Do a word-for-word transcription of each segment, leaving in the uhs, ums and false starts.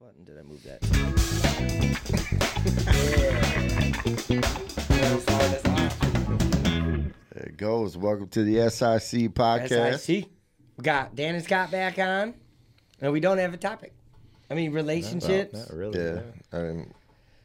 button did I move that? There it goes. Welcome to the S I C podcast. S I C. We got Dan and Scott back on, and we don't have a topic. I mean, relationships. Not, not really. Yeah. No. I mean,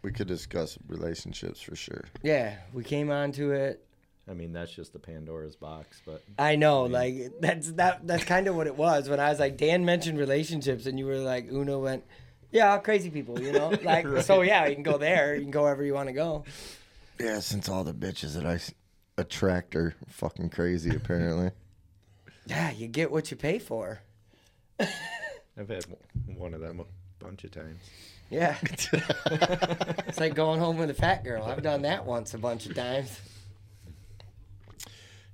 we could discuss relationships for sure. Yeah, we came on to it. I mean, that's just the Pandora's box, but I know, I mean, like that's that that's kind of what it was when I was like, Dan mentioned relationships, and you were like, Una went, yeah, crazy people, you know, like right. So yeah, you can go there, you can go wherever you want to go. Yeah, since all the bitches that I attract are fucking crazy, apparently. Yeah, you get what you pay for. I've had one of them a bunch of times. Yeah, it's like going home with a fat girl. I've done that once a bunch of times.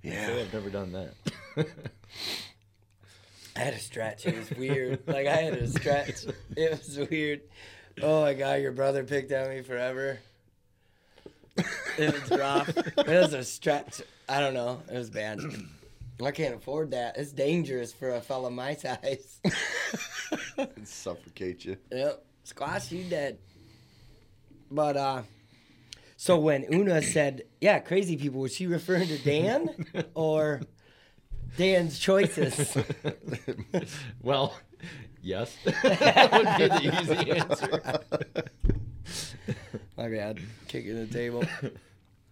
Yeah, I've never done that. I had a stretch. It was weird. Like I had a stretch. It was weird. Oh my god, your brother picked on me forever. It was rough. It was a stretch. I don't know. It was bad. I can't afford that. It's dangerous for a fella my size. It suffocates you. Yep. Squash, you dead. But uh. So when Una said, yeah, crazy people, was she referring to Dan or Dan's choices? Well, yes. That would be the easy answer. My bad. Kicking the table.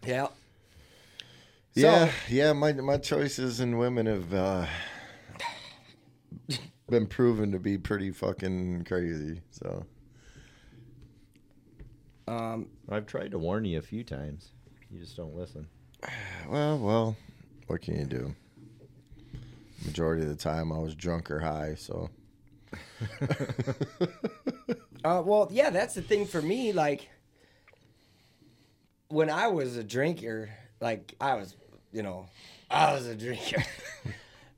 Yeah. Yeah, so, yeah, my my choices in women have uh, been proven to be pretty fucking crazy, so... Um, I've tried to warn you a few times. You just don't listen. Well, well, what can you do? Majority of the time I was drunk or high, so. uh, well, yeah, that's the thing for me. Like, when I was a drinker, like, I was, you know, I was a drinker.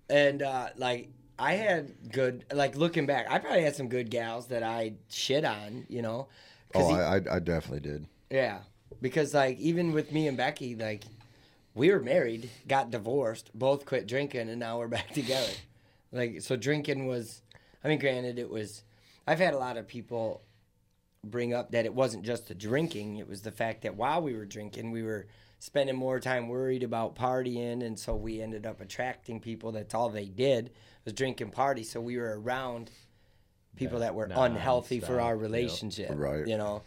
And, uh, like, I had good, like, looking back, I probably had some good gals that I shit on, you know. Oh, he, I I definitely did. Yeah, because like even with me and Becky, like we were married, got divorced, both quit drinking, and now we're back together. Like so, drinking was. I mean, granted, it was. I've had a lot of people bring up that it wasn't just the drinking; it was the fact that while we were drinking, we were spending more time worried about partying, and so we ended up attracting people. That's all they did was drink and party. So we were around people that were nah, unhealthy for our relationship, right. You know.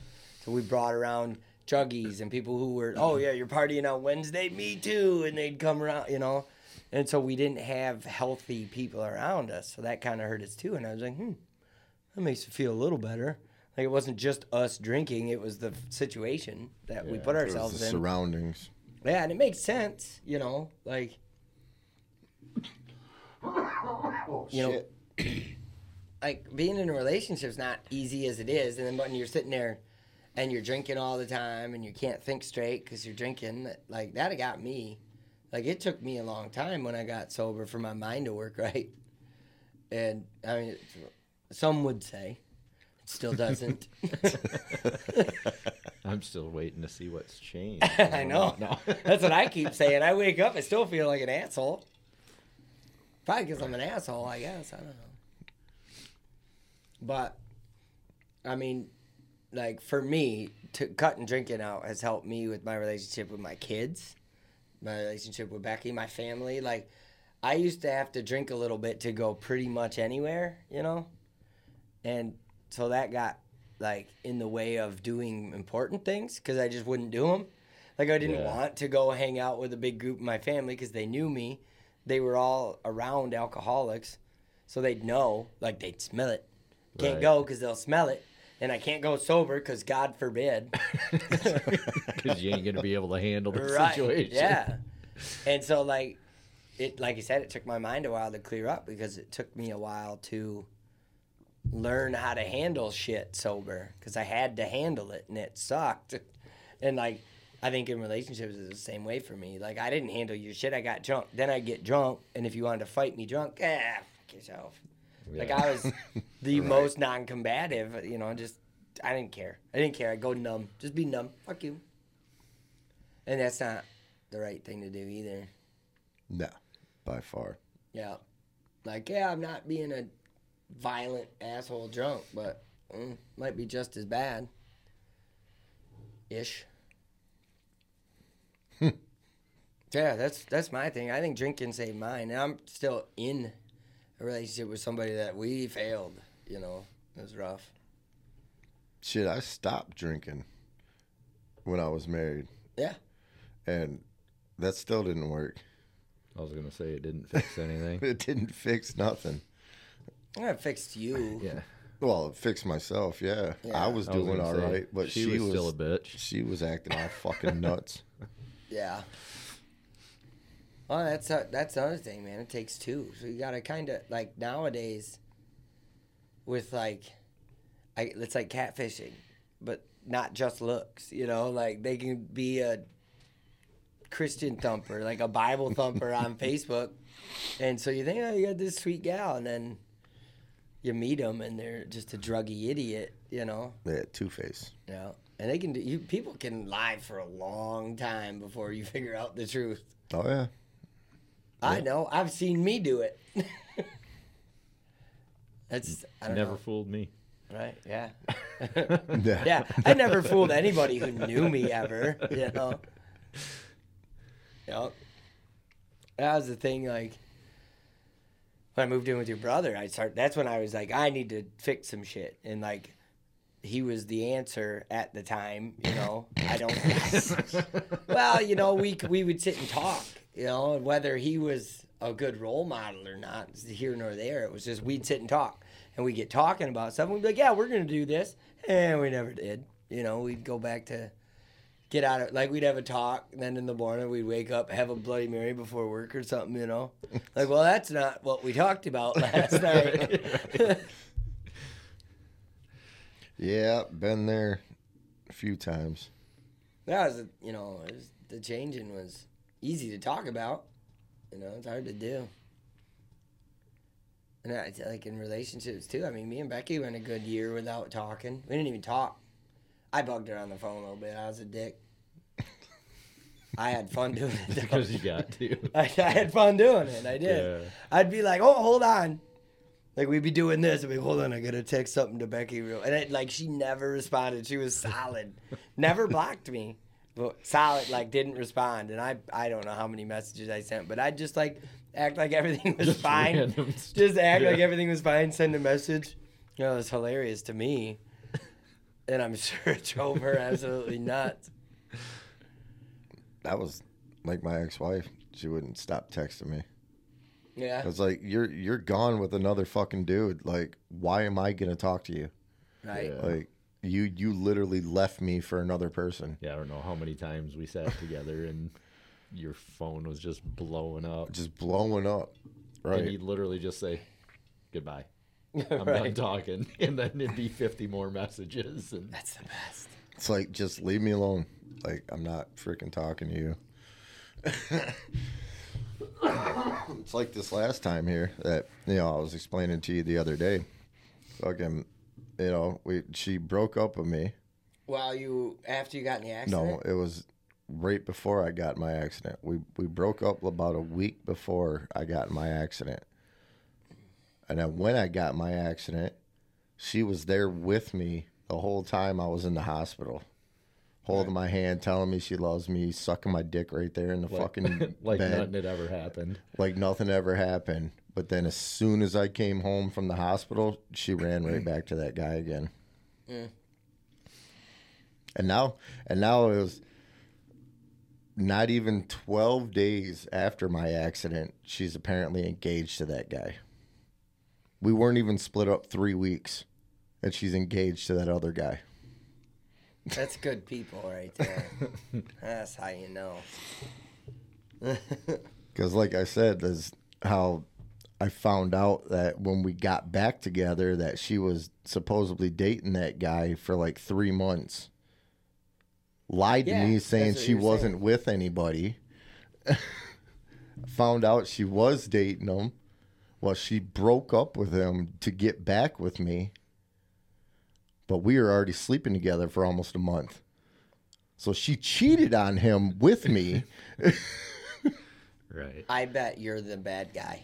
So we brought around druggies and people who were, oh, yeah, you're partying on Wednesday, me too, and they'd come around, you know. And so we didn't have healthy people around us, so that kind of hurt us too. And I was like, hmm, that makes me feel a little better. Like it wasn't just us drinking, it was the situation that yeah, we put ourselves the in. Surroundings. Yeah, and it makes sense, you know, like, oh, you know. Shit. Like, being in a relationship is not easy as it is. And then when you're sitting there and you're drinking all the time and you can't think straight because you're drinking, like, that got me. Like, it took me a long time when I got sober for my mind to work right. And, I mean, some would say it still doesn't. I'm still waiting to see what's changed. I know. No. That's what I keep saying. I wake up, I still feel like an asshole. Probably because I'm an asshole, I guess. I don't know. But, I mean, like, for me, to cutting drinking out has helped me with my relationship with my kids, my relationship with Becky, my family. Like, I used to have to drink a little bit to go pretty much anywhere, you know? And so that got, like, in the way of doing important things because I just wouldn't do them. Like, I didn't yeah. want to go hang out with a big group of my family because they knew me. They were all around alcoholics, so they'd know, like, they'd smell it. Can't right. go because they'll smell it, and I can't go sober because God forbid. Because you ain't gonna be able to handle the right. situation. Yeah, and so like, it like you said, it took my mind a while to clear up because it took me a while to learn how to handle shit sober because I had to handle it and it sucked. And like, I think in relationships it's the same way for me. Like I didn't handle your shit. I got drunk. Then I get drunk, and if you wanted to fight me drunk, ah, fuck yourself. Yeah. Like, I was the right. most non-combative, you know, just, I didn't care. I didn't care. I'd go numb. Just be numb. Fuck you. And that's not the right thing to do either. No, by far. Yeah. Like, yeah, I'm not being a violent asshole drunk, but mm, might be just as bad. Ish. Yeah, that's that's my thing. I think drinking saved mine. And I'm still in a relationship with somebody that we failed. You know, it was rough. Shit, I stopped drinking when I was married. Yeah. And that still didn't work. I was going to say it didn't fix anything. It didn't fix nothing. It fixed you. Yeah. Well, it fixed myself, yeah. yeah. I was I doing was all right, but she, she was, was still a bitch. She was acting all fucking nuts. Yeah. Well, that's a, that's another thing, man. It takes two. So you got to kind of, like, nowadays with, like, I, it's like catfishing, but not just looks, you know? Like, they can be a Christian thumper, like a Bible thumper on Facebook. And so you think, oh, you got this sweet gal, and then you meet them, and they're just a druggy idiot, you know? Yeah, two-face. Yeah. And they can do, you, people can lie for a long time before you figure out the truth. Oh, yeah. I yeah. know. I've seen me do it. That's, I don't never know. Fooled me. Right, yeah. Yeah, I never fooled anybody who knew me ever, you know? Yep. That was the thing, like, when I moved in with your brother, I start. That's when I was like, I need to fix some shit. And, like, he was the answer at the time, you know. I don't. Well, you know, we we would sit and talk, you know, and whether he was a good role model or not, here nor there. It was just we'd sit and talk, and we'd get talking about stuff. And we'd be like, yeah, we're going to do this. And we never did. You know, we'd go back to get out of, like, we'd have a talk, and then in the morning we'd wake up, have a Bloody Mary before work or something, you know. Like, well, that's not what we talked about last night. Yeah, been there a few times. That was, you know, it was, the changing was easy to talk about. You know, it's hard to do. And I, like, in relationships, too. I mean, me and Becky went a good year without talking. We didn't even talk. I bugged her on the phone a little bit. I was a dick. I had fun doing it. Because you got to. I, I had fun doing it. I did. Yeah. I'd be like, oh, hold on. Like, we'd be doing this. I'd be, hold on, I got to text something to Becky real. And, it, like, she never responded. She was solid. Never blocked me. But solid, like, didn't respond. And I I don't know how many messages I sent. But I'd just, like, act like everything was just fine. Random. Just act yeah. like everything was fine. Send a message. You know, it was hilarious to me. And I'm sure it drove her absolutely nuts. That was like my ex-wife. She wouldn't stop texting me. Yeah. I was like, you're you're gone with another fucking dude. Like, why am I going to talk to you? Right. Yeah. Like, you you literally left me for another person. Yeah, I don't know how many times we sat together and your phone was just blowing up. Just blowing up. Right. And he'd literally just say, goodbye. I'm right. done talking, and then it'd be fifty more messages. And that's the best. It's like, just leave me alone. Like, I'm not freaking talking to you. It's like this last time here that, you know, I was explaining to you the other day. Fucking, you know, we she broke up with me. While you, after you got in the accident? No, it was right before I got in my accident. We we broke up about a week before I got in my accident. And then when I got my accident, she was there with me the whole time I was in the hospital, holding right. my hand, telling me she loves me, sucking my dick right there in the like, fucking like bed. Nothing had ever happened. Like nothing ever happened. But then as soon as I came home from the hospital, she ran right back to that guy again. Mm. And now, and now it was not even twelve days after my accident, she's apparently engaged to that guy. We weren't even split up three weeks, and she's engaged to that other guy. That's good people right there. That's how you know. Because like I said, that's how I found out that when we got back together that she was supposedly dating that guy for like three months. Lied yeah, to me saying she wasn't saying. With anybody. Found out she was dating him. Well, she broke up with him to get back with me, but we were already sleeping together for almost a month. So she cheated on him with me. Right. I bet you're the bad guy.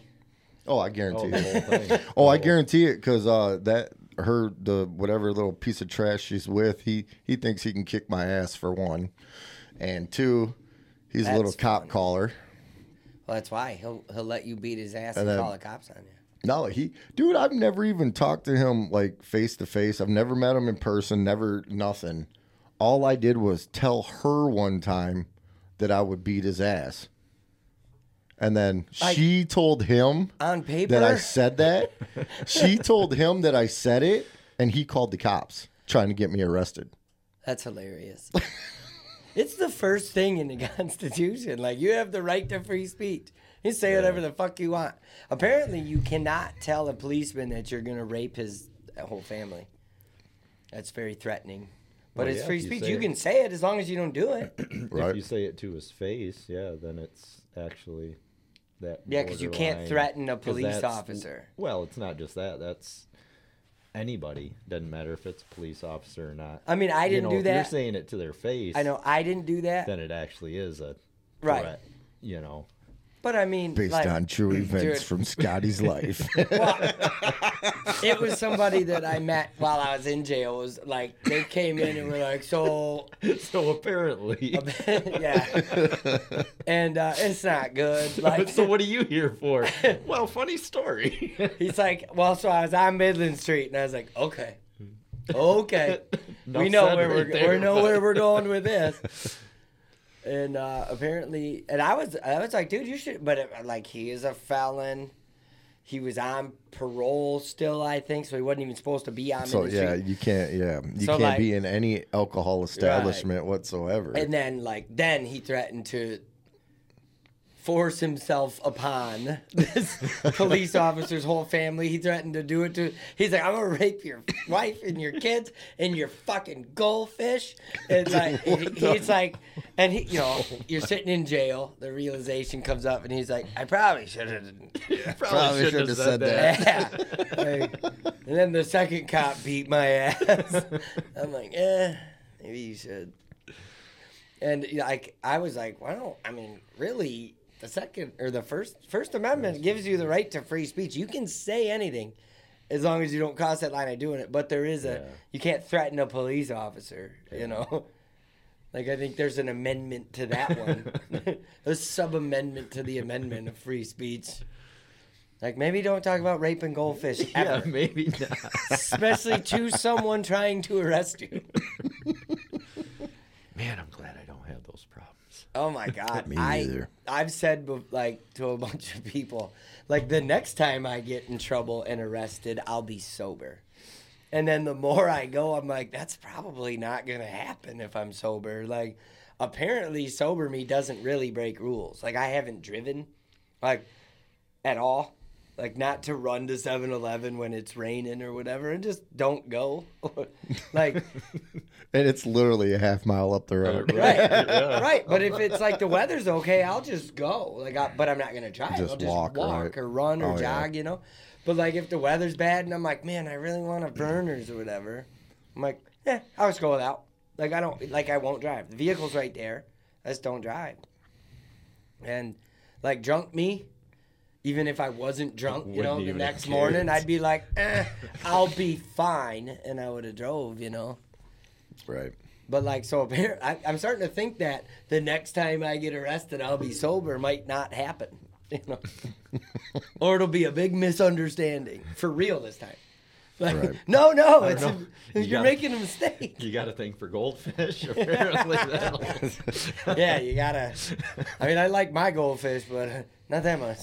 Oh, I guarantee oh, it. Oh, I guarantee it because uh, that her the whatever little piece of trash she's with, he he thinks he can kick my ass for one, and two, he's that's a little cop funny. Caller. Well, that's why he'll he'll let you beat his ass and, and then, call the cops on you. No, he, dude, I've never even talked to him like face to face. I've never met him in person, never nothing. All I did was tell her one time that I would beat his ass. And then I, she told him on paper that I said that. She told him that I said it, and he called the cops trying to get me arrested. That's hilarious. It's the first thing in the Constitution. Like, you have the right to free speech. You say yeah. whatever the fuck you want. Apparently, you cannot tell a policeman that you're going to rape his whole family. That's very threatening. But well, it's yeah, free speech. You, you can say it as long as you don't do it. Right. If you say it to his face, yeah, then it's actually that yeah, because you can't threaten a police officer. Well, it's not just that. That's anybody. Doesn't matter if it's a police officer or not. I mean, I didn't you know, do that. If you're saying it to their face. I know. I didn't do that. Then it actually is a right. threat, you know. But I mean, based like, on true events from Scotty's life. Well, it was somebody that I met while I was in jail. It was like they came in and were like, "So, so apparently, yeah." And uh, it's not good. Like, so what are you here for? Well, funny story. He's like, "Well, so I was on Midland Street," and I was like, "Okay, okay, we know where right we're there, we know but... where we're going with this." And uh, apparently, and I was, I was like, dude, you should, but it, like, he is a felon. He was on parole still, I think, so he wasn't even supposed to be on. So yeah, you can't, yeah, you so, can't like, be in any alcohol establishment right. whatsoever. And then, like, then he threatened to force himself upon this police officer's whole family. He threatened to do it to. He's like, I'm gonna rape your wife and your kids and your fucking goldfish. And like, he, he's the... like, and he, you know, you're sitting in jail. The realization comes up, and he's like, I probably should have. Yeah, probably, probably should have said that. that. Yeah. Like, and then the second cop beat my ass. I'm like, eh, maybe you should. And like, I was like, well, I don't. I mean, really. The second or the first First Amendment gives you the right to free speech. You can say anything as long as you don't cross that line of doing it. But there is a, yeah. you can't threaten a police officer, yeah. you know. Like, I think there's an amendment to that one. A sub-amendment to the amendment of free speech. Like, maybe don't talk about raping goldfish ever. Yeah, maybe not. Especially to someone trying to arrest you. Man, I'm glad I don't have those problems. Oh my God! Me either. I, I've said like to a bunch of people, like the next time I get in trouble and arrested, I'll be sober. And then the more I go, I'm like, that's probably not gonna happen if I'm sober. Like, apparently, sober me doesn't really break rules. Like, I haven't driven, like, at all. Like, not to run to seven eleven when it's raining or whatever, and just don't go. Like, and it's literally a half mile up the road. Right, yeah. right. But if it's like the weather's okay, I'll just go. Like, I, but I'm not gonna try. Just I'll just walk, walk right? or run or oh, jog, yeah. you know. But like, if the weather's bad and I'm like, man, I really want a Burners or whatever, I'm like, eh, I'll just go without. Like, I don't. Like, I won't drive. The vehicle's right there. I just don't drive. And like, drunk me. Even if I wasn't drunk, you know, the next morning, I'd be like, eh, I'll be fine. And I would have drove, you know. Right. But, like, so apparently, I, I'm starting to think that the next time I get arrested, I'll be sober might not happen, you know. Or it'll be a big misunderstanding for real this time. Like, right. No, no, it's a, you you're gotta, making a mistake. You got to think for goldfish, apparently. Yeah, you got to. I mean, I like my goldfish, but not that much.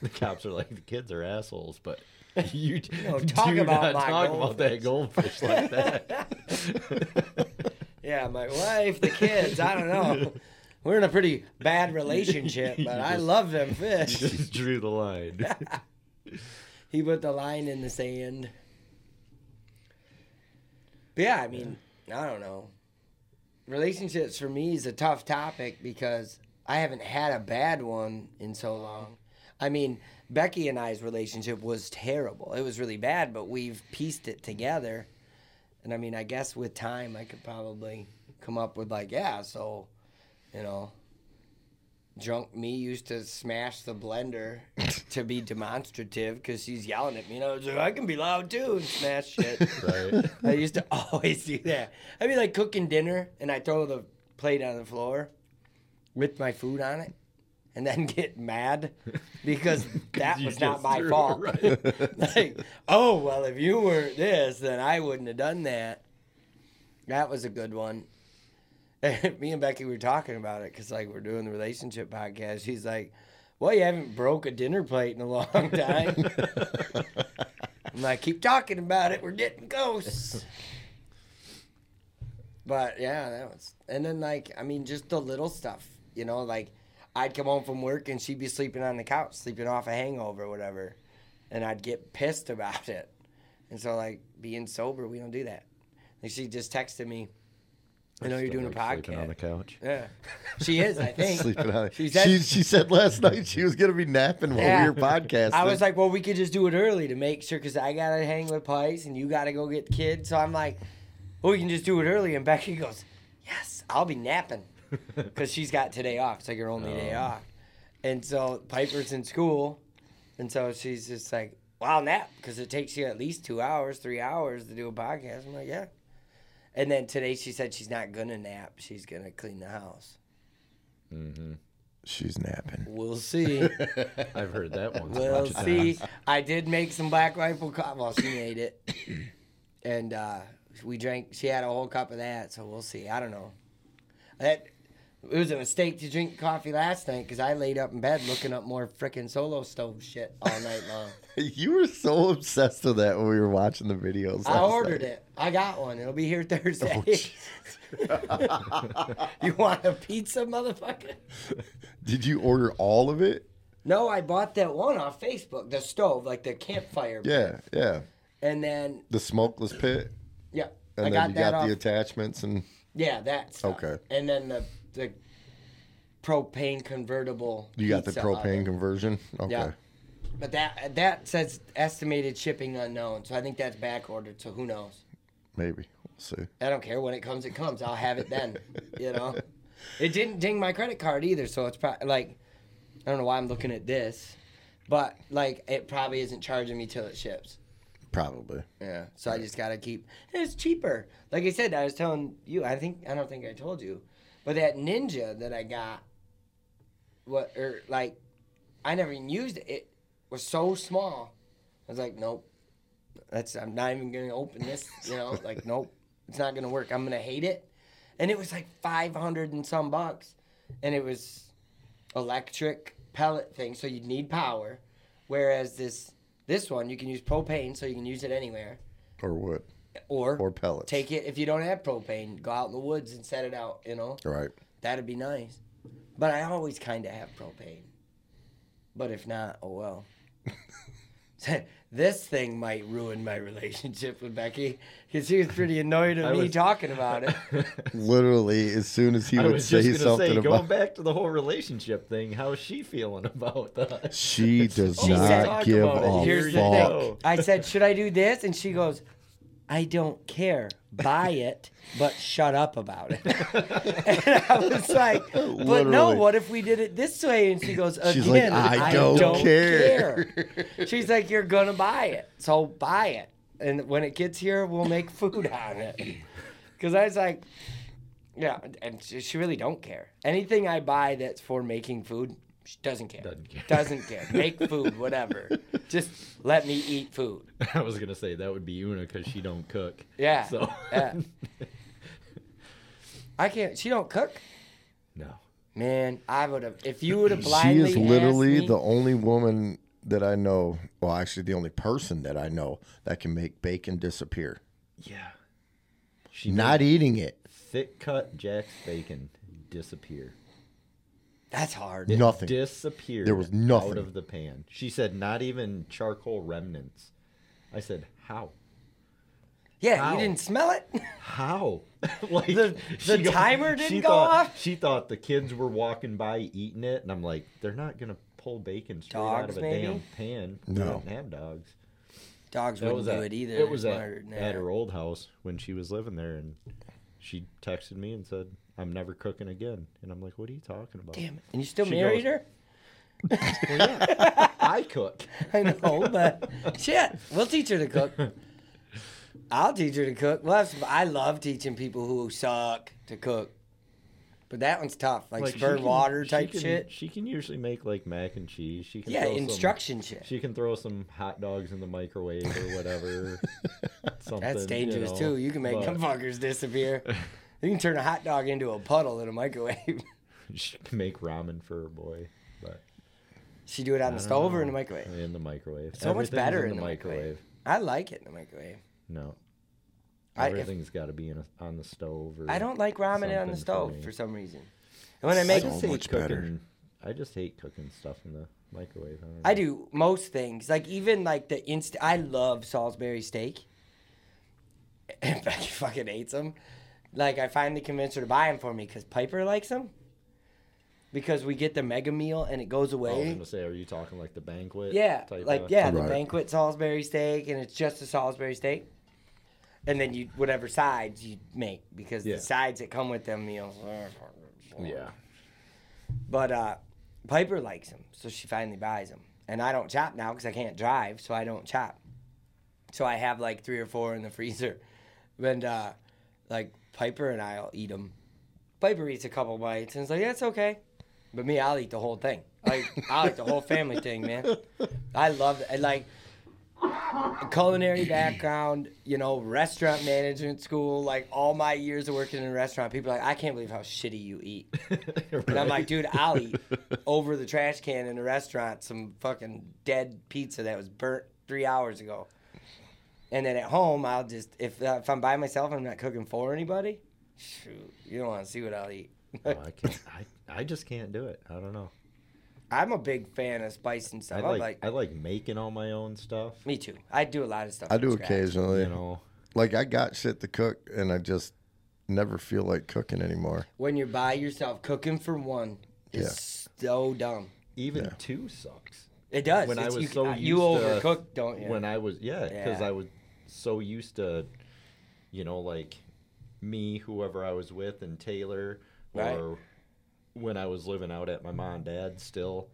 The cops are like, the kids are assholes, but you no, talk do about not my talk goldfish. About that goldfish like that. Yeah, my wife, the kids, I don't know. We're in a pretty bad relationship, but just, I love them fish. You just drew the line. He put the line in the sand. But yeah, I mean, I don't know. Relationships for me is a tough topic because... I haven't had a bad one in so long. I mean, Becky and I's relationship was terrible. It was really bad, but we've pieced it together. And I mean, I guess with time, I could probably come up with like, yeah, so, you know, drunk me used to smash the blender to be demonstrative because she's yelling at me. And I was like, I can be loud too and smash shit. Right. I used to always do that. I'd be like cooking dinner and I throw the plate on the floor with my food on it. And then get mad because that was not my fault. Right. Like, oh, well, if you weren't this, then I wouldn't have done that. That was a good one. And me and Becky were talking about it because, like, we're doing the relationship podcast. She's like, well, you haven't broke a dinner plate in a long time. I'm like, keep talking about it. We're getting ghosts. But, yeah, that was. And then, like, I mean, just the little stuff, you know, like, I'd come home from work and she'd be sleeping on the couch, sleeping off a hangover or whatever. And I'd get pissed about it. And so, like, being sober, we don't do that. Like, she just texted me, I know you're doing like a podcast. Sleeping on the couch. Yeah. She is, I think. Sleeping on it. She said, she, she said last night she was going to be napping while yeah. we were podcasting. I was like, well, we could just do it early to make sure, because I got to hang with Pais and you got to go get kids. So I'm like, well, we can just do it early. And Becky goes, yes, I'll be napping. Because she's got today off. It's like her only um, day off. And so Piper's in school. And so she's just like, well, I'll nap. Because it takes you at least two hours, three hours to do a podcast. I'm like, yeah. And then today she said she's not going to nap. She's going to clean the house. Mm-hmm. She's napping. We'll see. I've heard that one. We'll see. I did make some Black Rifle coffee. Well, she made it. And uh, we drank. She had a whole cup of that. So we'll see. I don't know. That... It was a mistake to drink coffee last night because I laid up in bed looking up more frickin' Solo Stove shit all night long. You were so obsessed with that when we were watching the videos. I ordered night. it. I got one. It'll be here Thursday. Oh, you want a pizza, motherfucker? Did you order all of it? No, I bought that one off Facebook. The stove, like the campfire. Yeah, pit. yeah. And then the smokeless pit. Yeah, and I then got you that got off. The attachments and. Yeah, that stuff. Okay. And then the. The propane convertible. You got the propane oven. Conversion? Okay. Yeah. But that that says estimated shipping unknown, so I think that's back ordered, so who knows? Maybe. We'll see. I don't care. When it comes, it comes. I'll have it then, you know? It didn't ding my credit card either, so it's probably, like, I don't know why I'm looking at this, but, like, it probably isn't charging me till it ships. Probably. Yeah, so I just got to keep, it's cheaper. Like I said, I was telling you, I think, I don't think I told you, but that Ninja that I got, what or like, I never even used it. It was so small. I was like, nope, that's I'm not even gonna open this. You know, like nope, it's not gonna work. I'm gonna hate it. And it was like five hundred and some bucks, and it was electric pellet thing, so you'd need power. Whereas this this one, you can use propane, so you can use it anywhere. Or wood. Or, or pellets. Take it if you don't have propane. Go out in the woods and set it out, you know? Right. That'd be nice. But I always kind of have propane. But if not, oh well. This thing might ruin my relationship with Becky because he was pretty annoyed at I me was... talking about it. Literally, as soon as he I would was say just something say, about going back to the whole relationship thing, how's she feeling about that? She does she not give a Here's fuck. The thing. I said, should I do this? And she goes, I don't care. Buy it, but shut up about it. And I was like, but Literally. no, what if we did it this way? And she goes, again, She's like, I, I don't, don't care. care. She's like, you're going to buy it, so buy it. And when it gets here, we'll make food on it. Because I was like, yeah, and she really don't care. Anything I buy that's for making food, she doesn't care. Doesn't care. Doesn't care. Make food, whatever. Just let me eat food. I was going to say that would be Una because she don't cook. Yeah. So. Yeah. I can't. She don't cook? No. Man, I would have. If you would have blindly asked me. She is literally me, the only woman that I know. Well, actually the only person that I know that can make bacon disappear. Yeah. She Not eating it. Thick cut Jack's bacon disappear. That's hard. It nothing. Disappeared there was nothing. Out of the pan. She said, not even charcoal remnants. I said, how? Yeah, how? You didn't smell it? How? Like The, the timer didn't go thought, off? She thought the kids were walking by eating it, and I'm like, they're not going to pull bacon straight dogs, out of a maybe? damn pan. No. They don't have dogs. Dogs that wouldn't do at, it either. It was at, at her old house when she was living there, and she texted me and said, I'm never cooking again. And I'm like, what are you talking about? Damn it. And you still she married goes, her? Well, yeah. I cook. I know, but shit, we'll teach her to cook. I'll teach her to cook. Well, I love teaching people who suck to cook. But that one's tough, like, like suburban water type she can, shit. She can usually make like mac and cheese. She can yeah, throw instruction some, shit. She can throw some hot dogs in the microwave or whatever. Something, that's dangerous you know, too. You can make but... them fuckers disappear. You can turn a hot dog into a puddle in a microwave. She can make ramen for her boy. But she do it on the stove know. or in the microwave? In the microwave. So much better in, in the microwave. microwave. I like it in the microwave. No. Everything's got to be in a, on the stove. Or I don't like ramen on the stove for, for some reason. And when I make so much cooking, better. I just hate cooking stuff in the microwave. I, I do most things. Like even like the instant. I love Salisbury steak. And Becky fucking hates them. Like I finally convinced her to buy them for me because Piper likes them. Because we get the mega meal and it goes away. I was gonna say, are you talking like the banquet? Yeah, type like of? yeah, right. The banquet Salisbury steak, and it's just a Salisbury steak. And then you whatever sides you make because yeah. the sides that come with them meals. Yeah. But uh, Piper likes them, so she finally buys them. And I don't chop now because I can't drive, so I don't chop. So I have like three or four in the freezer, and uh, like Piper and I'll eat them. Piper eats a couple bites and it's like yeah, it's okay, but me I'll eat the whole thing. Like I'll eat the whole family thing, man. I love it. Like. Culinary background, you know, restaurant management school, like all my years of working in a restaurant, people are like, I can't believe how shitty you eat. Right. And I'm like, dude, I'll eat over the trash can in a restaurant some fucking dead pizza that was burnt three hours ago. And then at home, I'll just, if uh, if I'm by myself, I'm not cooking for anybody, shoot, you don't want to see what I'll eat. No, I can't. I, I just can't do it. I don't know. I'm a big fan of spicing stuff. I like, like I like making all my own stuff. Me too. I do a lot of stuff. I do occasionally. You know, like I got shit to cook, and I just never feel like cooking anymore. When you're by yourself, cooking for one is yeah. so dumb. Even yeah. two sucks. It does. When it's, I was you, so uh, used you overcook, to, don't you? When I was yeah, because yeah. I was so used to, you know, like me, whoever I was with, and Taylor or. Right. When I was living out at my mom and dad's still,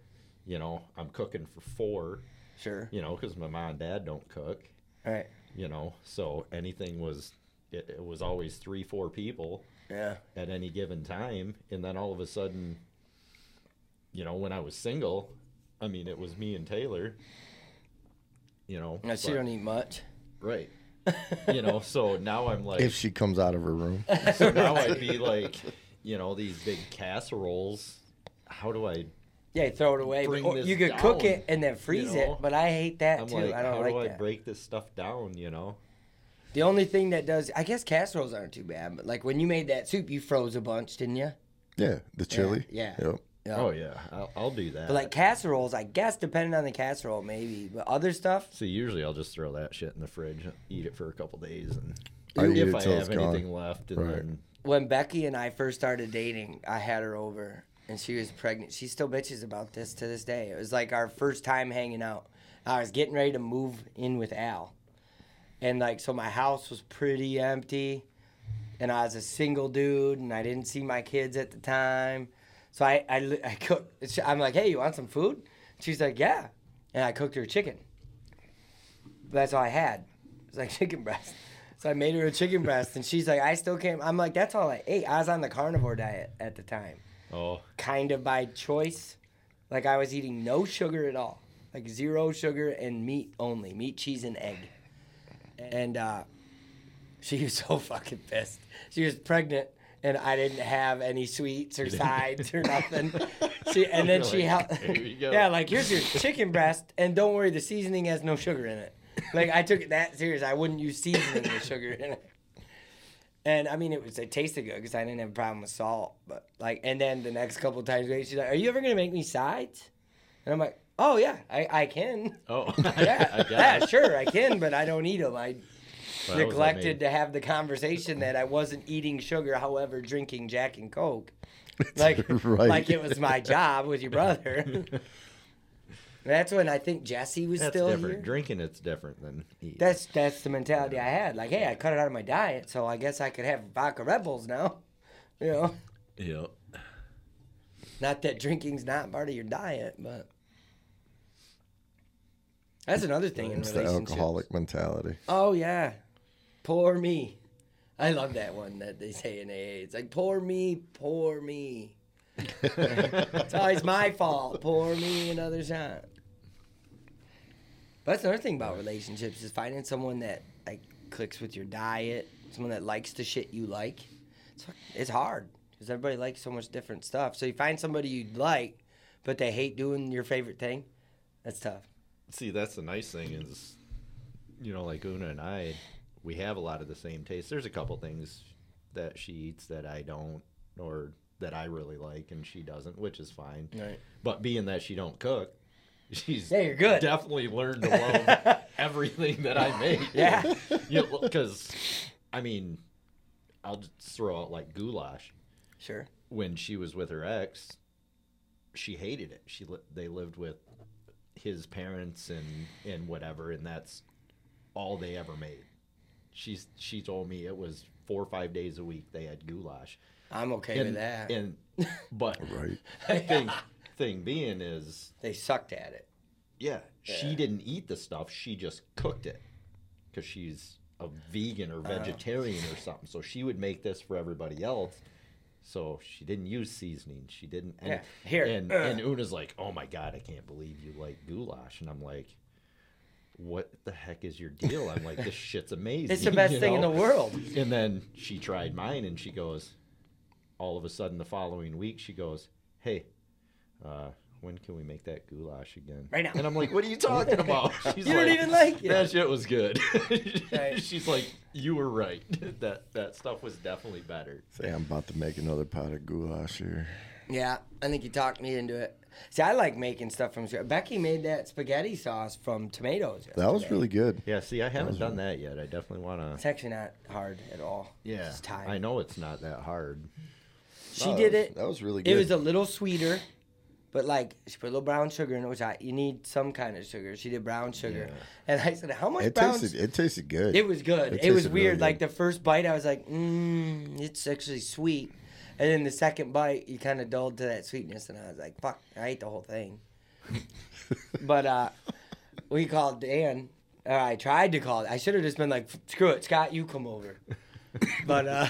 you know, I'm cooking for four. Sure. You know, because my mom and dad don't cook. Right. You know, so anything was, it, it was always three, four people. Yeah. At any given time. And then all of a sudden, you know, when I was single, I mean, it was me and Taylor, you know. And she don't eat much. Right. You know, so now I'm like. If she comes out of her room. So now I'd be like. You know, these big casseroles, how do I Yeah, throw it away. Bring this you could down, cook it and then freeze you know? it, but I hate that I'm too. Like, I don't how like do I that. break this stuff down, you know? The only thing that does, I guess casseroles aren't too bad, but like when you made that soup, you froze a bunch, didn't you? Yeah, the chili. Yeah. yeah. Yep. Yep. Oh, yeah, I'll, I'll do that. But like casseroles, I guess depending on the casserole maybe, but other stuff. So usually I'll just throw that shit in the fridge, eat it for a couple days, and I if I have anything gone. left and right. then... When Becky and I first started dating, I had her over, and she was pregnant. She still bitches about this to this day. It was like our first time hanging out. I was getting ready to move in with Al. And, like, so my house was pretty empty, and I was a single dude, and I didn't see my kids at the time. So I, I, I cooked. I'm like, hey, you want some food? She's like, yeah. And I cooked her chicken. That's all I had. It was like chicken breast. So I made her a chicken breast, and she's like, I still can't. I'm like, that's all I ate. I was on the carnivore diet at the time. Oh. Kind of by choice. Like, I was eating no sugar at all. Like, zero sugar and meat only. Meat, cheese, and egg. And uh, she was so fucking pissed. She was pregnant, and I didn't have any sweets or sides or nothing. She, and then You're she like, held. Here you go. Yeah, like, here's your chicken breast, and don't worry, the seasoning has no sugar in it. Like, I took it that serious. I wouldn't use seasoning with sugar in it. And, I mean, it was it tasted good because I didn't have a problem with salt. But, like, and then the next couple of times, she's like, are you ever going to make me sides? And I'm like, oh, yeah, I, I can. Oh. Yeah, I yeah sure, I can, but I don't eat them. I well, neglected to have the conversation that I wasn't eating sugar, however, drinking Jack and Coke. Like, right. like it was my job with your brother. That's when I think Jesse was that's still different. here. Drinking it's different than eating. That's that's the mentality yeah. I had. Like, hey, I cut it out of my diet, so I guess I could have vodka Red Bulls now. You know? Yeah. Not that drinking's not part of your diet, but That's another thing in relationships. It's the alcoholic mentality. Oh, yeah. Poor me. I love that one that they say in A A. It's like, poor me, poor me. It's always my fault. Poor me another time. But that's another thing about relationships is finding someone that like clicks with your diet, someone that likes the shit you like. It's, it's hard because everybody likes so much different stuff. So you find somebody you like, but they hate doing your favorite thing. That's tough. See, that's the nice thing is, you know, like Una and I, we have a lot of the same tastes. There's a couple things that she eats that I don't, or that I really like and she doesn't, which is fine. Right. But being that she don't cook, she's yeah, you're good. Definitely learned to love everything that I make. Yeah. Because, I mean, I'll just throw out like goulash. Sure. When she was with her ex, she hated it. She li- They lived with his parents and, and whatever, and that's all they ever made. She's, she told me it was four or five days a week they had goulash. I'm okay and, with that. And but right. thing thing being is they sucked at it. Yeah, yeah. She didn't eat the stuff. She just cooked it because she's a vegan or vegetarian uh. or something. So she would make this for everybody else. So she didn't use seasoning. She didn't. And, yeah. Here and, uh. and Una's like, "Oh my God, I can't believe you like goulash." And I'm like, what the heck is your deal? I'm like, this shit's amazing. It's the best you know? thing in the world. And then she tried mine and she goes, all of a sudden the following week, she goes, hey, uh, when can we make that goulash again? Right now. And I'm like, what are you talking about? She's you like, don't even like it. That shit was good. Right. She's like, you were right. That that stuff was definitely better. Say, I'm about to make another pot of goulash here. Yeah, I think you talked me into it. See, I like making stuff from scratch. Becky made that spaghetti sauce from tomatoes. Yesterday. That was really good. Yeah, see, I haven't that done really... that yet. I definitely want to. It's actually not hard at all. Yeah, it's time. I know it's not that hard. She no, did it. That was really good. It was a little sweeter, but like she put a little brown sugar in it, which I, you need some kind of sugar. She did brown sugar. Yeah. And I said, how much it brown tasted, It tasted good. It was good. It, it was weird. Really like the first bite, I was like, mmm, it's actually sweet. And then the second bite, you kind of dulled to that sweetness, and I was like, fuck, I ate the whole thing. But uh, we called Dan, or I tried to call it. I should have just been like, screw it, Scott, you come over. But uh,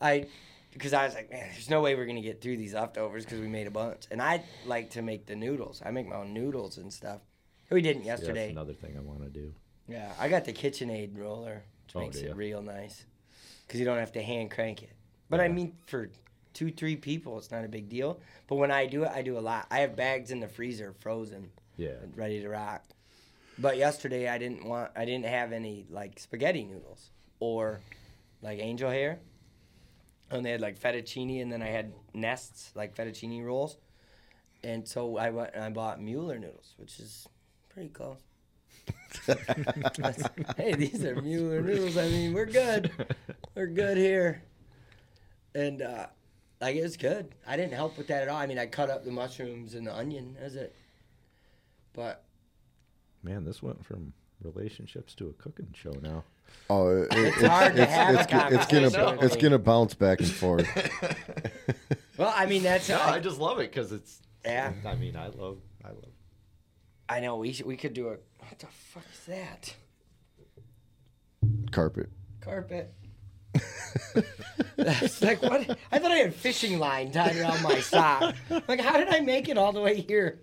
I, because I was like, man, there's no way we're going to get through these leftovers because we made a bunch. And I like to make the noodles. I make my own noodles and stuff. We didn't yesterday. Yeah, that's another thing I want to do. Yeah, I got the KitchenAid roller, which oh, makes dear. it real nice because you don't have to hand crank it. But I mean, for two, three people, it's not a big deal. But when I do it, I do a lot. I have bags in the freezer, frozen, yeah, ready to rock. But yesterday, I didn't want, I didn't have any like spaghetti noodles or like angel hair, and they had like fettuccine, and then I had nests like fettuccine rolls, and so I went and I bought Mueller noodles, which is pretty close. Hey, these are Mueller noodles. I mean, we're good. We're good here. And, uh, like, it was good. I didn't help with that at all. I mean, I cut up the mushrooms and the onion. That was it. But. Man, this went from relationships to a cooking show now. Oh, it, it's it, hard it, to it's, have it's, a conversation. It's gonna, it's gonna bounce back and forth. Well, I mean, that's. No, I, I just love it because it's. Yeah. I mean, I love. I love. I know. We should, we could do a. What the fuck is that? Carpet. Carpet. It's like, what? I thought I had fishing line tied around my sock. Like, how did I make it all the way here?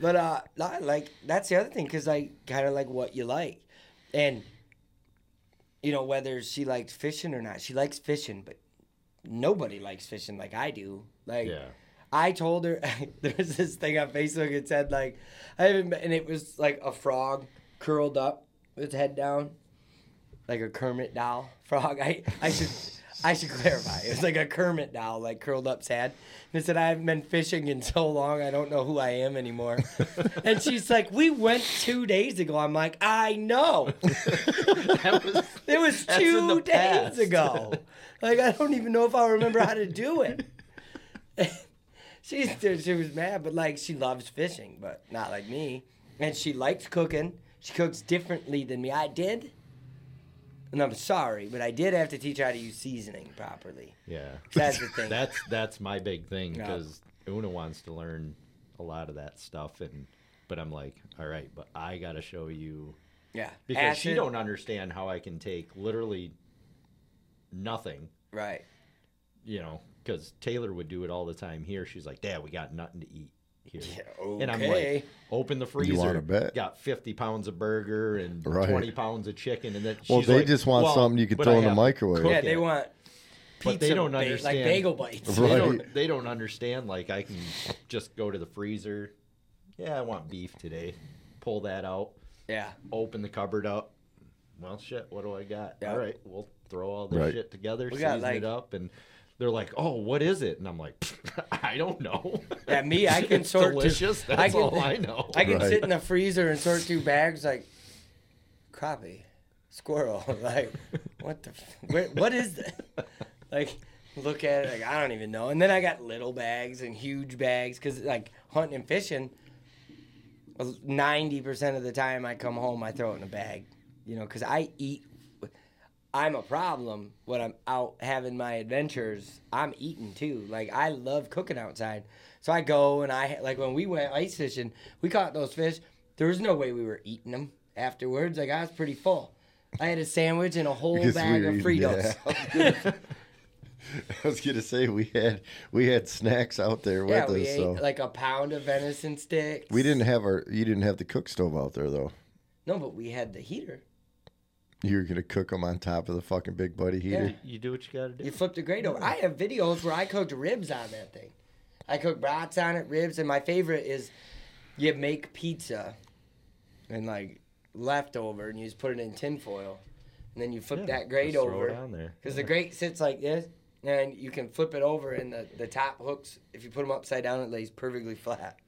But uh, like that's the other thing, cause I kind of like what you like, and you know whether she likes fishing or not. She likes fishing, but nobody likes fishing like I do. Like, yeah. I told her there was this thing on Facebook. It said like, I haven't, and it was like a frog curled up with its head down. Like a Kermit doll frog. I, I should I should clarify. It was like a Kermit doll, like curled up sad. And it said, I haven't been fishing in so long, I don't know who I am anymore. And she's like, we went two days ago. I'm like, I know. That was, it was two days past. ago. Like, I don't even know if I'll remember how to do it. She's, she was mad, but like, she loves fishing, but not like me. And she likes cooking. She cooks differently than me. I did. And I'm sorry, but I did have to teach her how to use seasoning properly. Yeah. That's the thing. That's that's my big thing because no. Una wants to learn a lot of that stuff. And But I'm like, all right, but I got to show you. Yeah. Because Acid. she don't understand how I can take literally nothing. Right. You know, because Taylor would do it all the time here. She's like, Dad, we got nothing to eat here. Yeah, okay. And I'm like, open the freezer. You want to bet? Got fifty pounds of burger and right. twenty pounds of chicken. And then well, they like, just want well, something you can throw I in the microwave. Yeah, they it. want pizza. But they don't ba- understand. Like bagel bites. Right. They don't, they don't understand. Like, I can just go to the freezer. Yeah, I want beef today. Pull that out. Yeah. Open the cupboard up. Well, shit, what do I got? Yep. All right, we'll throw all this right. shit together, we season like, it up, and they're like, "Oh, what is it?" And I'm like, "I don't know." Yeah, me, I can sort delicious. To, that's I can, all I know. I can right. sit in the freezer and sort through bags like crappie, squirrel, like what the where, what is that? Like look at it, like I don't even know. And then I got little bags and huge bags because like hunting and fishing. ninety percent of the time I come home, I throw it in a bag, you know, because I eat. I'm a problem when I'm out having my adventures. I'm eating, too. Like, I love cooking outside. So I go and I, like, when we went ice fishing, we caught those fish. There was no way we were eating them afterwards. Like, I was pretty full. I had a sandwich and a whole because bag we of Fritos. Yeah. I was gonna say we had we had snacks out there with yeah, us. Yeah, we ate so. like a pound of venison sticks. We didn't have our. You didn't have the cook stove out there though. No, but we had the heater. You were gonna cook them on top of the fucking big buddy heater. Yeah. You do what you gotta do. You flip the grate over. I have videos where I cooked ribs on that thing. I cooked brats on it, ribs, and my favorite is you make pizza and like leftover, and you just put it in tin foil, and then you flip yeah, that grate over because yeah. the grate sits like this. And you can flip it over, and the, the top hooks, if you put them upside down, it lays perfectly flat.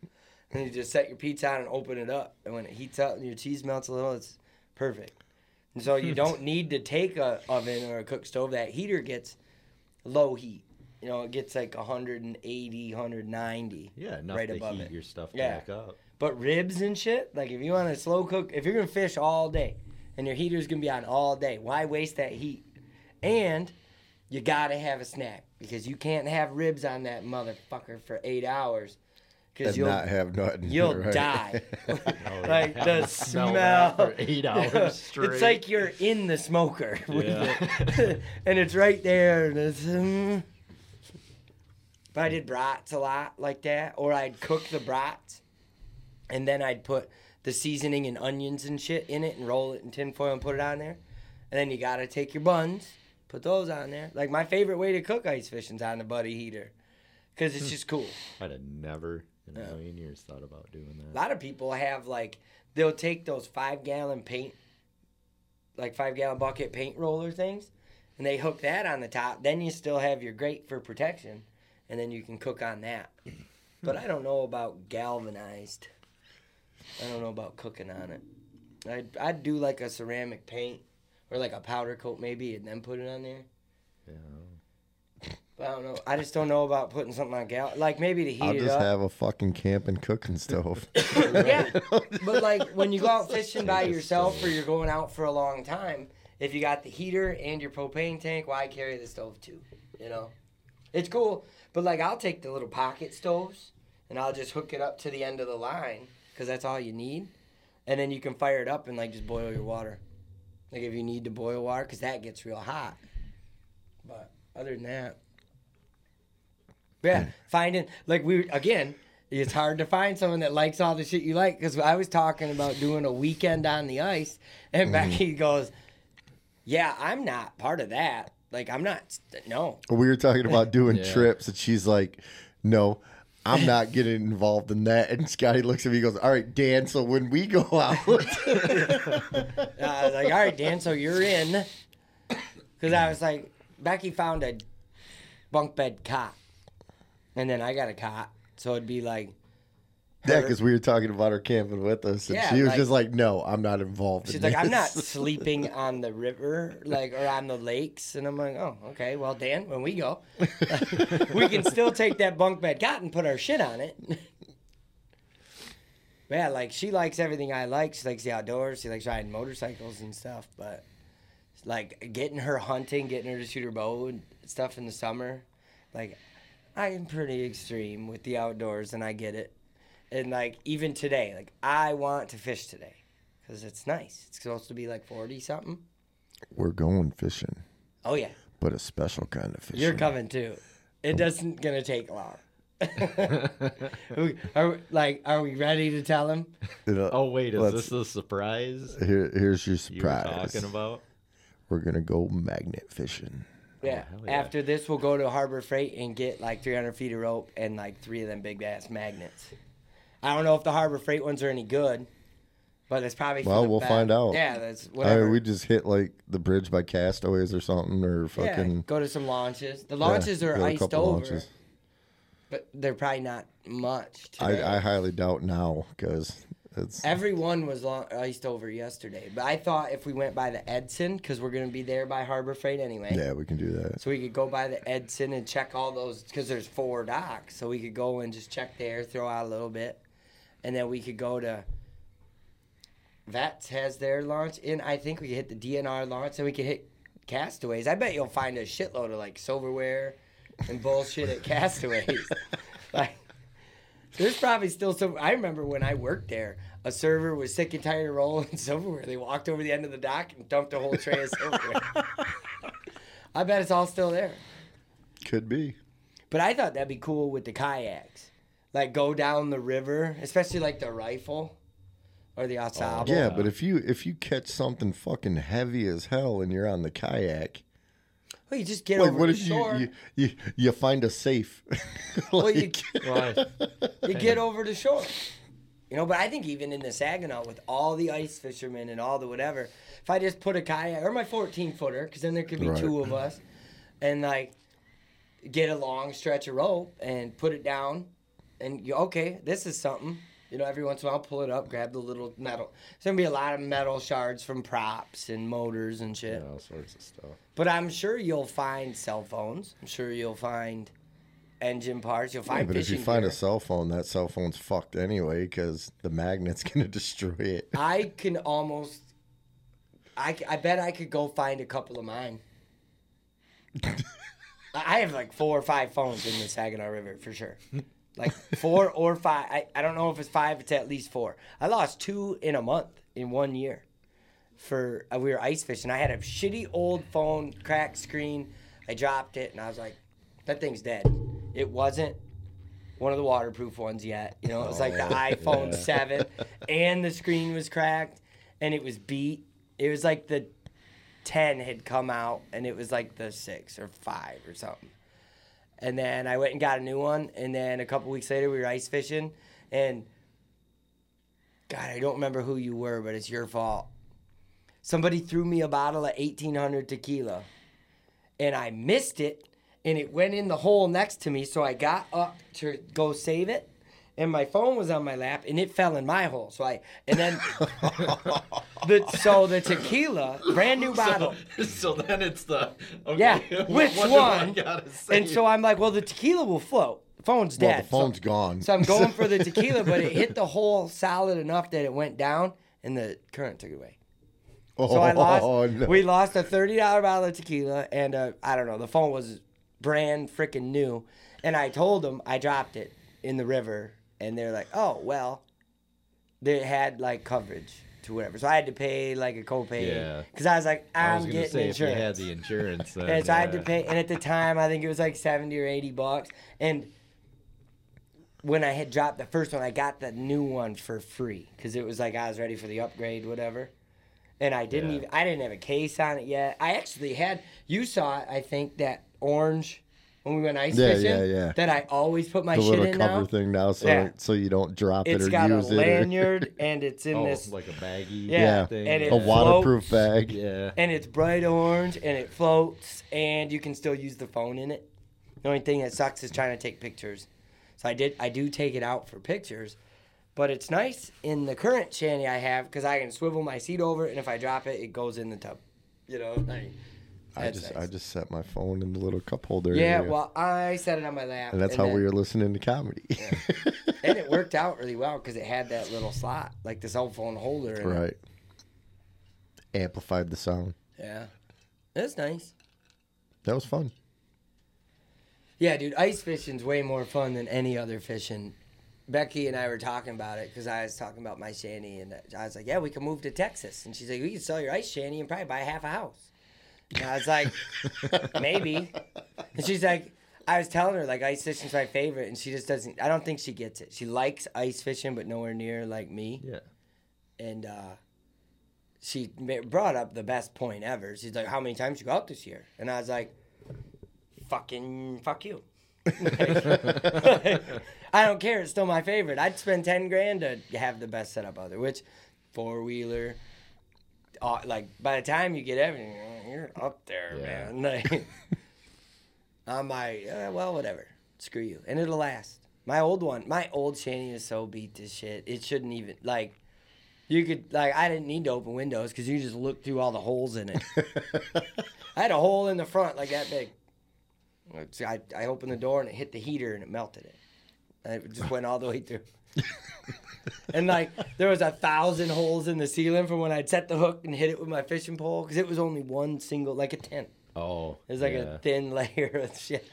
And you just set your pizza on and open it up. And when it heats up and your cheese melts a little, it's perfect. And so you don't need to take a oven or a cook stove. That heater gets low heat. You know, it gets like one eighty, one ninety yeah, enough right to above heat it. Your stuff yeah. back up. But ribs and shit, like if you want to slow cook, if you're going to fish all day and your heater's going to be on all day, why waste that heat? And... you gotta have a snack because you can't have ribs on that motherfucker for eight hours. And you'll, not have nothing. You'll right. die. Like the smell. smell for eight hours you know, straight. It's like you're in the smoker. Yeah. It. And it's right there. And it's, um... But I did brats a lot like that, or I'd cook the brats, and then I'd put the seasoning and onions and shit in it, and roll it in tin foil and put it on there. And then you gotta take your buns. Put those on there. Like, my favorite way to cook ice fishing's on the buddy heater. Because it's just cool. I'd have never in a yeah. million years thought about doing that. A lot of people have, like, they'll take those five-gallon paint, like five-gallon bucket paint roller things, and they hook that on the top. Then you still have your grate for protection, and then you can cook on that. But I don't know about galvanized. I don't know about cooking on it. I'd, I'd do, like, a ceramic paint. Or like a powder coat maybe, and then put it on there. Yeah. But I don't know. I just don't know about putting something on gal. Like maybe to heat I'll it up. I'll just have a fucking camp and cooking stove. Yeah. But like when you go out fishing by yourself or you're going out for a long time, if you got the heater and your propane tank, why carry the stove too? You know? It's cool. But like I'll take the little pocket stoves and I'll just hook it up to the end of the line because that's all you need. And then you can fire it up and like just boil your water. Like, if you need to boil water, because that gets real hot. But other than that, yeah, finding, like, we again, it's hard to find someone that likes all the shit you like, because I was talking about doing a weekend on the ice, and mm. Becky goes, yeah, I'm not part of that. Like, I'm not, no. We were talking about doing yeah. trips, and she's like, no. I'm not getting involved in that. And Scotty looks at me and goes, all right, Dan, so when we go out. uh, I was like, all right, Dan, so you're in. Because I was like, Becky found a bunk bed cot. And then I got a cot. So it'd be like. Her. Yeah, because we were talking about her camping with us. And yeah, she was like, just like, no, I'm not involved she's in like, this. I'm not sleeping on the river like or on the lakes. And I'm like, oh, okay. Well, Dan, when we go, we can still take that bunk bed cot and put our shit on it. Yeah, like, she likes everything I like. She likes the outdoors. She likes riding motorcycles and stuff. But, like, getting her hunting, getting her to shoot her bow and stuff in the summer. Like, I'm pretty extreme with the outdoors, and I get it. And, like, even today, like, I want to fish today because it's nice. It's supposed to be, like, forty-something. We're going fishing. Oh, yeah. But a special kind of fishing. You're coming, too. It doesn't going to take long. are we, like, are we ready to tell him? Oh, wait, is this a surprise? Here, here's your surprise. You were talking about? We're going to go magnet fishing. Yeah. Oh, yeah. After this, we'll go to Harbor Freight and get, like, three hundred feet of rope and, like, three of them big-ass magnets. I don't know if the Harbor Freight ones are any good, but it's probably... Well, we'll back. find out. Yeah, that's whatever. I mean, we just hit, like, the bridge by Castaways or something, or fucking... Yeah, go to some launches. The launches yeah, are iced over, launches. But they're probably not much today. I, I highly doubt now, because... It's... Everyone was long, iced over yesterday, but I thought if we went by the Edson, because we're going to be there by Harbor Freight anyway. Yeah, we can do that. So we could go by the Edson and check all those, because there's four docks, so we could go and just check there, throw out a little bit, and then we could go to Vets has their launch, and I think we could hit the D N R launch, and we could hit Castaways. I bet you'll find a shitload of, like, silverware and bullshit at Castaways. Like... There's probably still some. I remember when I worked there, a server was sick and tired of rolling silverware. They walked over the end of the dock and dumped a whole tray of silverware. I bet it's all still there. Could be. But I thought that'd be cool with the kayaks. Like, go down the river, especially like the rifle or the Asabo. Oh, yeah, but if you if you catch something fucking heavy as hell and you're on the kayak... Well, you just get like, over the shore. You, you, you, you find a safe. Like, well, you, you get over the shore. You know, but I think even in the Saginaw, with all the ice fishermen and all the whatever, if I just put a kayak or my fourteen footer, because then there could be right. two of us, and like get a long stretch of rope and put it down, and you okay, this is something. You know, every once in a while, I'll pull it up, grab the little metal. There's going to be a lot of metal shards from props and motors and shit. Yeah, all sorts of stuff. But I'm sure you'll find cell phones. I'm sure you'll find engine parts. You'll find yeah, but fishing if you find gear. A cell phone, that cell phone's fucked anyway because the magnet's going to destroy it. I can almost... I, I bet I could go find a couple of mine. I have like four or five phones in the Saginaw River for sure. Like four or five. I, I don't know if it's five. It's at least four. I lost two in a month in one year. For uh, we were ice fishing. I had a shitty old phone, cracked screen. I dropped it, and I was like, that thing's dead. It wasn't one of the waterproof ones yet. You know, it was oh, like man. The iPhone yeah. seven, and the screen was cracked, and it was beat. It was like the ten had come out, and it was like the six or five or something. And then I went and got a new one. And then a couple weeks later, we were ice fishing. And, God, I don't remember who you were, but it's your fault. Somebody threw me a bottle of eighteen hundred tequila. And I missed it. And it went in the hole next to me. So I got up to go save it. And my phone was on my lap. And it fell in my hole. So I, and then, the, so the tequila, brand new bottle. So, so then it's the, okay, yeah, which one? And so I'm like, well, the tequila will float. The phone's dead. Well, the phone's so, gone. So I'm going for the tequila, but it hit the hole solid enough that it went down and the current took it away. Oh, so I lost, no. we lost a thirty dollar bottle of tequila. And uh, I don't know, the phone was brand freaking new. And I told them I dropped it in the river. And they're like, oh, well, they had, like, coverage to whatever. So I had to pay, like, a copay. Yeah. Because I was like, I'm I was getting say, insurance. If you had the insurance. Then, and so yeah. I had to pay. And at the time, I think it was, like, seventy or eighty bucks. And when I had dropped the first one, I got the new one for free. Because it was like I was ready for the upgrade, whatever. And I didn't yeah. even, I didn't have a case on it yet. I actually had, you saw it, I think, that orange when we went ice yeah, fishing, yeah, yeah. that I always put my the shit in now. The little cover thing now, so, yeah. so you don't drop it's it or use it. It's got a lanyard, or... and it's in oh, this... like a baggie yeah, thing. And it a floats, waterproof bag. Yeah. And it's bright orange, and it floats, and you can still use the phone in it. The only thing that sucks is trying to take pictures. So I did, I do take it out for pictures, but it's nice in the current shanty I have, because I can swivel my seat over, and if I drop it, it goes in the tub. You know, like... I just nice. I just set my phone in the little cup holder. Yeah, area. Well, I set it on my lap. And that's and how then, we were listening to comedy. Yeah. And it worked out really well because it had that little slot, like this old phone holder. In right. It. Amplified the sound. Yeah. That's nice. That was fun. Yeah, dude, ice fishing's way more fun than any other fishing Becky and I were talking about it because I was talking about my shanty, and I was like, yeah, we can move to Texas. And she's like, we can sell your ice shanty and probably buy half a house. And I was like, maybe. And she's like, I was telling her, like, ice fishing's my favorite, and she just doesn't, I don't think she gets it. She likes ice fishing, but nowhere near like me. Yeah. And uh, she brought up the best point ever. She's like, how many times you go out this year? And I was like, fucking fuck you. Like, I don't care. It's still my favorite. I'd spend ten grand to have the best setup out there, which four wheeler, uh, like by the time you get everything, you're up there, yeah. man. Like, I'm like, uh, well, whatever. Screw you, and it'll last. My old one, my old shanty is so beat to shit. It shouldn't even like. You could like I didn't need to open windows because you just looked through all the holes in it. I had a hole in the front like that big. I, I opened the door and it hit the heater and it melted it. And it just went all the way through. And like there was a thousand holes in the ceiling from when I'd set the hook and hit it with my fishing pole because it was only one single, like a tent. Oh, it was like yeah. a thin layer of shit.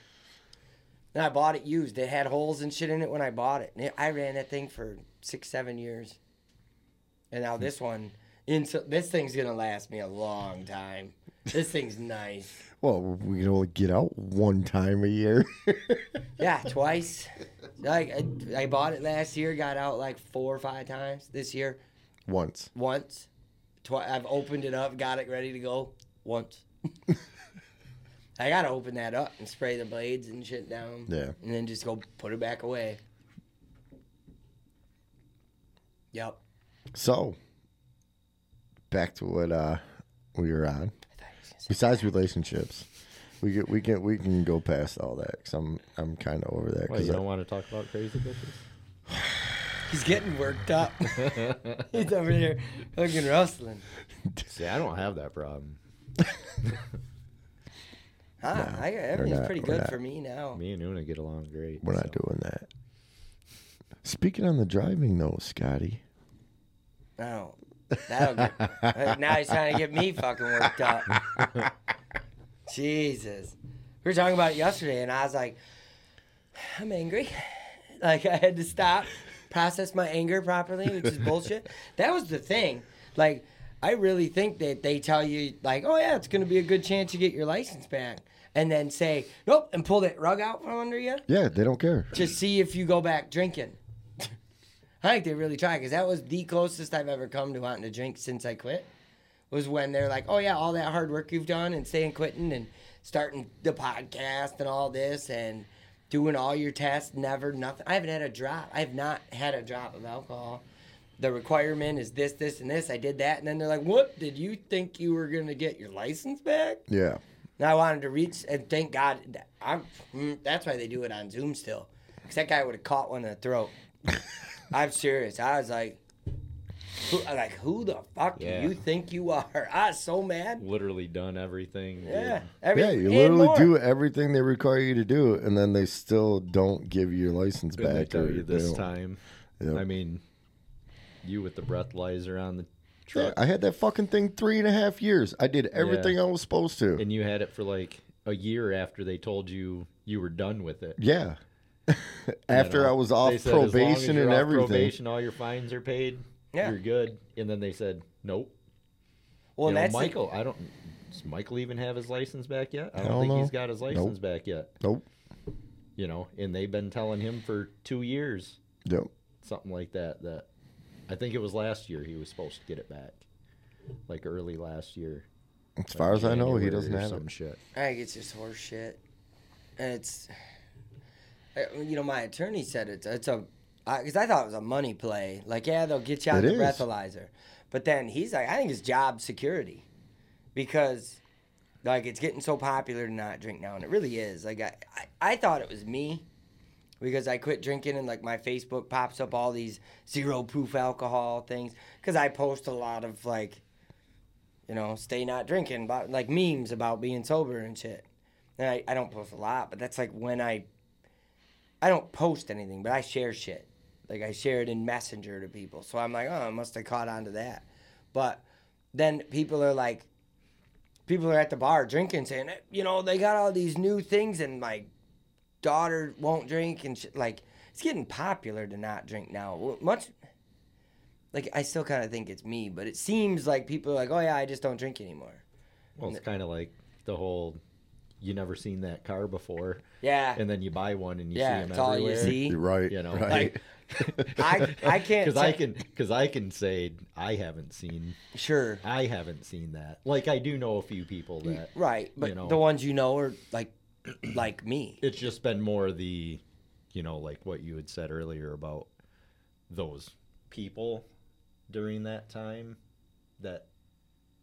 And I bought it used. It had holes and shit in it when I bought it. And it, I ran that thing for six, seven years. And now this one, in, so, this thing's gonna last me a long time. This thing's nice. Well, we can only get out one time a year. Yeah, twice. Like I, I bought it last year, got out like four or five times this year. Once. Once. Twi- I've opened it up, got it ready to go once. I gotta open that up and spray the blades and shit down. Yeah. And then just go put it back away. Yep. So, back to what uh, we were on. Besides relationships, we get we can we can go past all that because I'm I'm kind of over that. Wait, you don't I, want to talk about crazy bitches? He's getting worked up. He's over here fucking rustling. See, I don't have that problem. huh, nah, I, everything's not, pretty good not, for me now. Me and Una get along great. We're so. not doing that. Speaking on the driving though, Scotty. No. That'll get, now he's trying to get me fucking worked up. Jesus. We were talking about it yesterday, and I was like, I'm angry. Like, I had to stop, process my anger properly, which is bullshit. That was the thing. Like, I really think that they tell you, like, oh, yeah, it's going to be a good chance you get your license back. And then say, nope, and pull that rug out from under you. Yeah, they don't care. To see if you go back drinking. I think they really try, because that was the closest I've ever come to wanting to drink since I quit, was when they're like, oh, yeah, all that hard work you've done and staying quitting and starting the podcast and all this and doing all your tests, never nothing. I haven't had a drop. I have not had a drop of alcohol. The requirement is this, this, and this. I did that. And then they're like, what? Did you think you were going to get your license back? Yeah. And I wanted to reach, and thank God, I'm, that's why they do it on Zoom still, because that guy would have caught one in the throat. I'm serious. I was like, who, like, who the fuck yeah. do you think you are? I was so mad. Literally done everything. Yeah. Every, yeah, you literally more. do everything they require you to do, and then they still don't give you your license back. They tell you this time. Yep. I mean, you with the breathalyzer on the truck. Yeah, I had that fucking thing three and a half years. I did everything yeah. I was supposed to. And you had it for like a year after they told you you were done with it. Yeah. After and, uh, I was off said, probation as long as you're and off everything. Probation, all your fines are paid. Yeah. You're good. And then they said, nope. Well, you know, that's Michael. The... I don't. Does Michael even have his license back yet? I don't, I don't think know. he's got his license nope. back yet. Nope. You know, and they've been telling him for two years. Yep. Something like that. That I think it was last year he was supposed to get it back, like early last year. As far like as January I know, he doesn't have some it. shit. I think it's just horse shit, and it's. You know, my attorney said it's it's a, because I, I thought it was a money play. Like, yeah, they'll get you out of the breathalyzer, but then he's like, I think it's job security, because like it's getting so popular to not drink now, and it really is. Like I, I, I thought it was me, because I quit drinking and like my Facebook pops up all these zero proof alcohol things, because I post a lot of like, you know, stay not drinking, but like memes about being sober and shit. And I, I don't post a lot, but that's like when I. I don't post anything, but I share shit. Like, I share it in Messenger to people. So I'm like, oh, I must have caught on to that. But then people are like, people are at the bar drinking, saying, you know, they got all these new things, and my daughter won't drink and shit. Like, it's getting popular to not drink now. Much, like, I still kind of think it's me, but it seems like people are like, oh, yeah, I just don't drink anymore. Well, it's kind of like the whole, you never seen that car before. Yeah. And then you buy one and you yeah, see them everywhere. Yeah, it's all you see. You're right. You know, right. Like, I I can't because I can because I can say I haven't seen sure I haven't seen that. Like, I do know a few people that right, but you know, the ones you know are like like me. It's just been more the, you know, like what you had said earlier about those people during that time that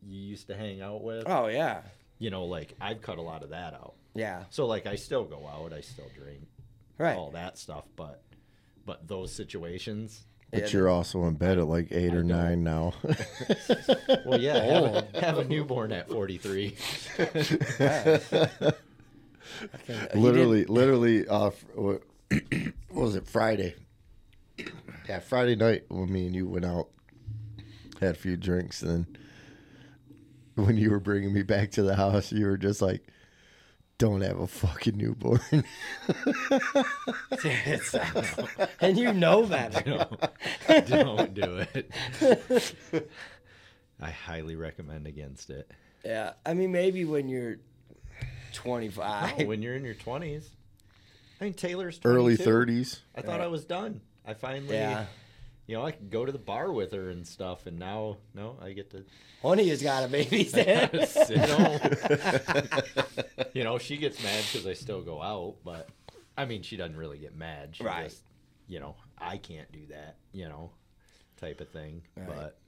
you used to hang out with. Oh yeah, you know, like I've cut a lot of that out. Yeah, so like I still go out, I still drink, right, all that stuff, but. But those situations. But yeah, you're also in bed at like eight I or nine know. now. Well, yeah, have a, have a newborn at forty-three. literally, literally, uh, what was it, Friday? Yeah, Friday night when me and you went out, had a few drinks, and then when you were bringing me back to the house, you were just like, don't have a fucking newborn. And you know that. Don't, don't do it. I highly recommend against it. Yeah. I mean, maybe when you're twenty-five. No, when you're in your twenties. I mean, Taylor's twenty-two. Early thirties. I thought right. I was done. I finally, yeah. you know, I could go to the bar with her and stuff. And now, no, I get to. One of you's got a baby. You know, she gets mad because I still go out, but I mean, she doesn't really get mad. She right. just, you know, I can't do that, you know, type of thing. Right. But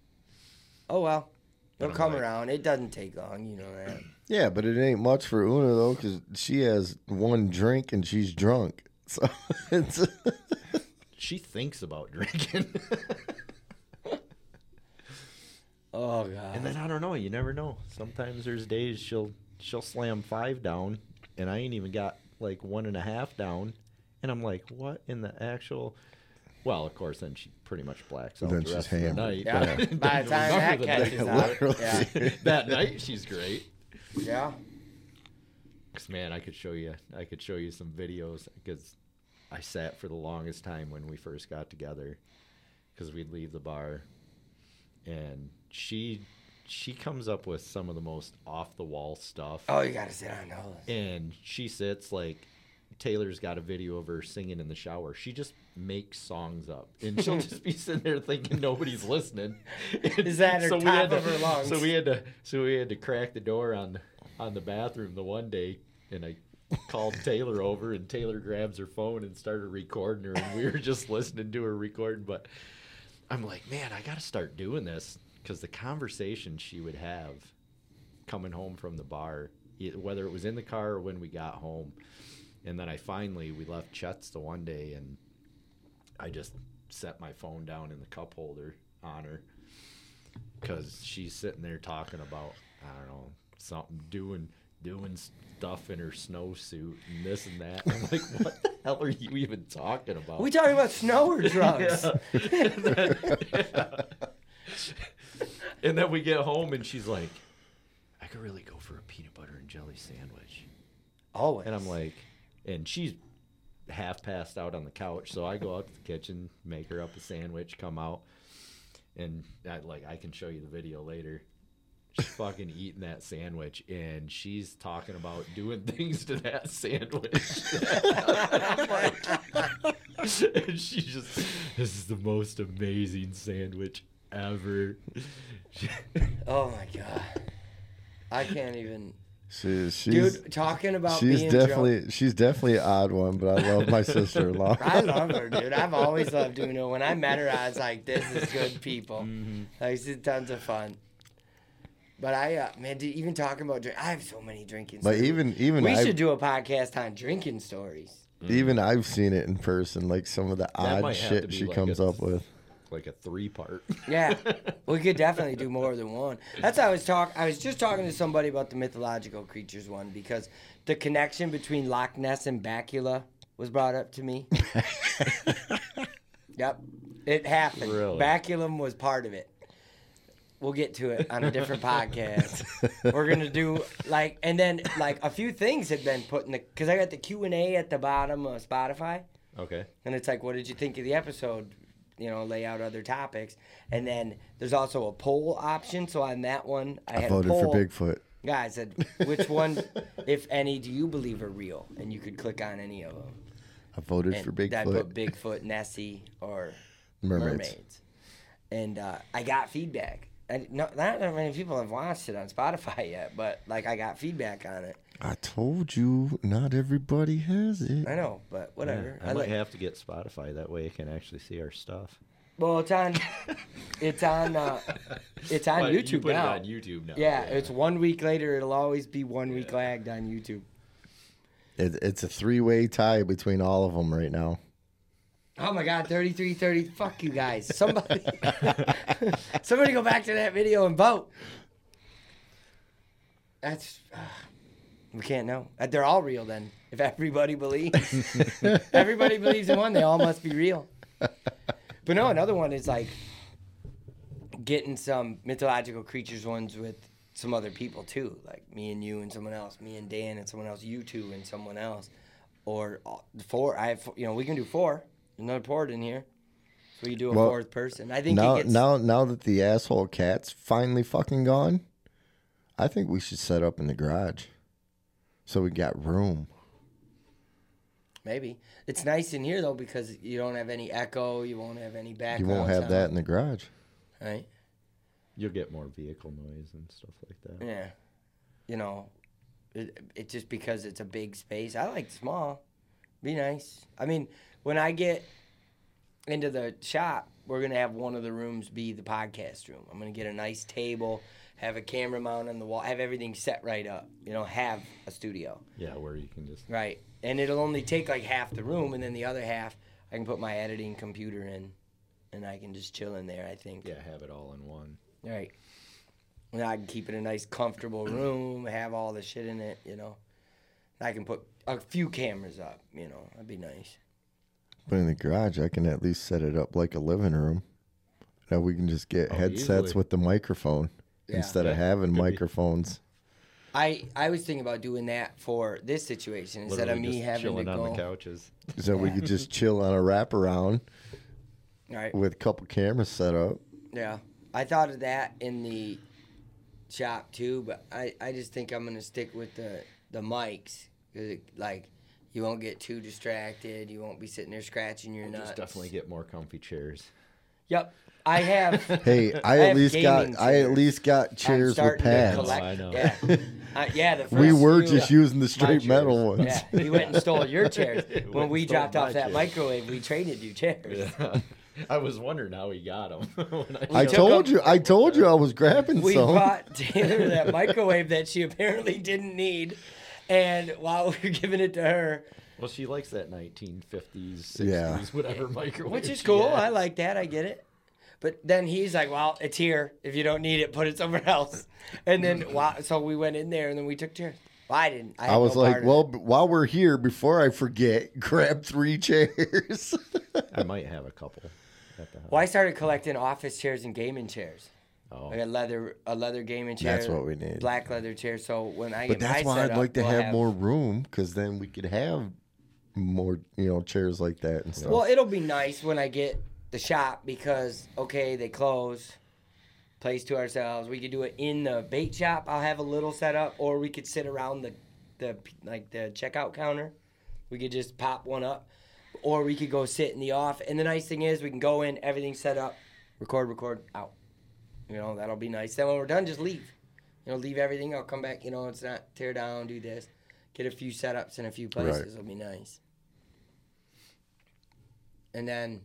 oh well, it'll come like, around. It doesn't take long, you know that. Yeah, but it ain't much for Una though, because she has one drink and she's drunk. So it's she thinks about drinking. Oh god. And then I don't know. You never know. Sometimes there's days she'll. She'll slam five down, and I ain't even got, like, one and a half down. And I'm like, what in the actual? Well, of course, then she pretty much blacks out the rest of the night. Yeah. By the time that catches out. Yeah. That night, she's great. Yeah. Because, man, I could show you, I could show you some videos. Because I sat for the longest time when we first got together. Because we'd leave the bar. And she... She comes up with some of the most off-the-wall stuff. Oh, you got to sit on those. And she sits, like, Taylor's got a video of her singing in the shower. She just makes songs up. And she'll just be sitting there thinking nobody's listening. Is that her so top of to, her lungs? So we had to so we had to crack the door on, on the bathroom the one day, and I called Taylor over, and Taylor grabs her phone and started recording her, and we were just listening to her recording. But I'm like, man, I got to start doing this. Because the conversation she would have coming home from the bar, whether it was in the car or when we got home. And then I finally, we left Chet's the one day, and I just set my phone down in the cup holder on her. Because she's sitting there talking about, I don't know, something, doing doing stuff in her snowsuit and this and that. I'm like, what the hell are you even talking about? We talking about snow or drugs? Yeah. Then, yeah. And then we get home, and she's like, I could really go for a peanut butter and jelly sandwich. Always. And I'm like, and she's half passed out on the couch, so I go out to the kitchen, make her up a sandwich, come out, and I, like I can show you the video later. She's fucking eating that sandwich, and she's talking about doing things to that sandwich. And she's just, this is the most amazing sandwich ever. Oh my god, I can't even. She's, she's, dude, talking about she's being definitely drunk. She's definitely an odd one, but I love my sister-in-law. I love her, dude. I've always loved Una. When I met her, I was like, "This is good people." Mm-hmm. Like, she's tons of fun. But I, uh, man, dude, even talking about drink, I have so many drinking. But stories. even even we I've, should do a podcast on drinking stories. Even mm-hmm. I've seen it in person, like some of the that odd shit she like comes a, up with. Like a three-part. Yeah, we could definitely do more than one. That's how I was talking. I was just talking to somebody about the mythological creatures one, because the connection between Loch Ness and Bacula was brought up to me. Yep, it happened. Really? Baculum was part of it. We'll get to it on a different podcast. We're gonna do like, and then like a few things had been put in the because I got the Q and A at the bottom of Spotify. Okay. And it's like, what did you think of the episode? You know, lay out other topics. And then there's also a poll option. So on that one, I, I had voted a poll. for Bigfoot. Yeah, I said, which one, if any, do you believe are real? And you could click on any of them. I voted and for Bigfoot. I put Bigfoot, Nessie, or mermaids. mermaids. And uh, I got feedback. And no, not that many people have watched it on Spotify yet, but like I got feedback on it. I told you, not everybody has it. I know, but whatever. Yeah, I, I might like, have to get Spotify. That way, you can actually see our stuff. Well, it's on. it's on. Uh, it's on well, YouTube you put now. It on YouTube now. Yeah, yeah, it's one week later. It'll always be one yeah. week lagged on YouTube. It, it's a three-way tie between all of them right now. Oh my God, thirty-three thirty. Fuck you guys. Somebody, somebody go back to that video and vote. That's. Uh, We can't know. They're all real then. If everybody believes, everybody believes in one, they all must be real. But no, another one is like getting some mythological creatures ones with some other people too, like me and you and someone else, me and Dan and someone else, you two and someone else, or four. I have, you know, we can do four. There's another port in here. So you do a well, fourth person. I think now, it gets... now, now that the asshole cat's finally fucking gone, I think we should set up in the garage. So we got room. Maybe. It's nice in here, though, because you don't have any echo. You won't have any background. You won't have sound. That in the garage. Right? You'll get more vehicle noise and stuff like that. Yeah. You know, it, it just because it's a big space. I like small. Be nice. I mean, when I get into the shop, we're going to have one of the rooms be the podcast room. I'm going to get a nice table. Have a camera mount on the wall. Have everything set right up. You know, have a studio. Yeah, where you can just... Right. And it'll only take like half the room, and then the other half, I can put my editing computer in, and I can just chill in there, I think. Yeah, have it all in one. Right. And I can keep it a nice, comfortable room, have all the shit in it, you know. And I can put a few cameras up, you know. That'd be nice. But in the garage, I can at least set it up like a living room. Now we can just get oh, headsets easily. With the microphone. Yeah. Instead yeah. of having microphones. I, I was thinking about doing that for this situation instead Literally of me having chilling to go. on the couches. So yeah. we could just chill on a wraparound right. with a couple cameras set up. Yeah. I thought of that in the shop too, but I, I just think I'm going to stick with the, the mics. It, like, you won't get too distracted. You won't be sitting there scratching your I'll nuts. Just definitely get more comfy chairs. Yep. I have. Hey, I, I at least got. Chairs. I at least got chairs with pads. Oh, I know. Yeah, uh, yeah the first we were few, just uh, using the straight metal ones. Yeah, we went and stole your chairs when we dropped off that chairs. microwave. We traded you chairs. Yeah. I was wondering how he got them. When I, I told them. you. I told you I was grabbing we some. We bought Taylor that microwave that she apparently didn't need, and while we were giving it to her. Well, she likes that nineteen fifties, sixties, yeah. whatever yeah. microwave. Which is cool. I like that. I get it. But then he's like, well, it's here. If you don't need it, put it somewhere else. And then, wow, so we went in there, and then we took chairs. Well, I didn't. I, I was no like, well, b- while we're here, before I forget, grab three chairs. I might have a couple. At the house. Well, I started collecting office chairs and gaming chairs. Oh. Like a leather, a leather gaming chair. That's what we need. Black leather chair. So when I but get my setup, but that's why I'd like to we'll have, have more room, because then we could have more, you know, chairs like that and stuff. Well, it'll be nice when I get... the shop, because okay, they close, place to ourselves. We could do it in the bait shop. I'll have a little set up, or we could sit around the the like the checkout counter. We could just pop one up, or we could go sit in the off. And the nice thing is we can go in, everything's set up, record record out, you know. That'll be nice. Then when we're done, just leave, you know, leave everything. I'll come back, you know. It's not tear down, do this, get a few setups in a few places. Right. It'll be nice. And then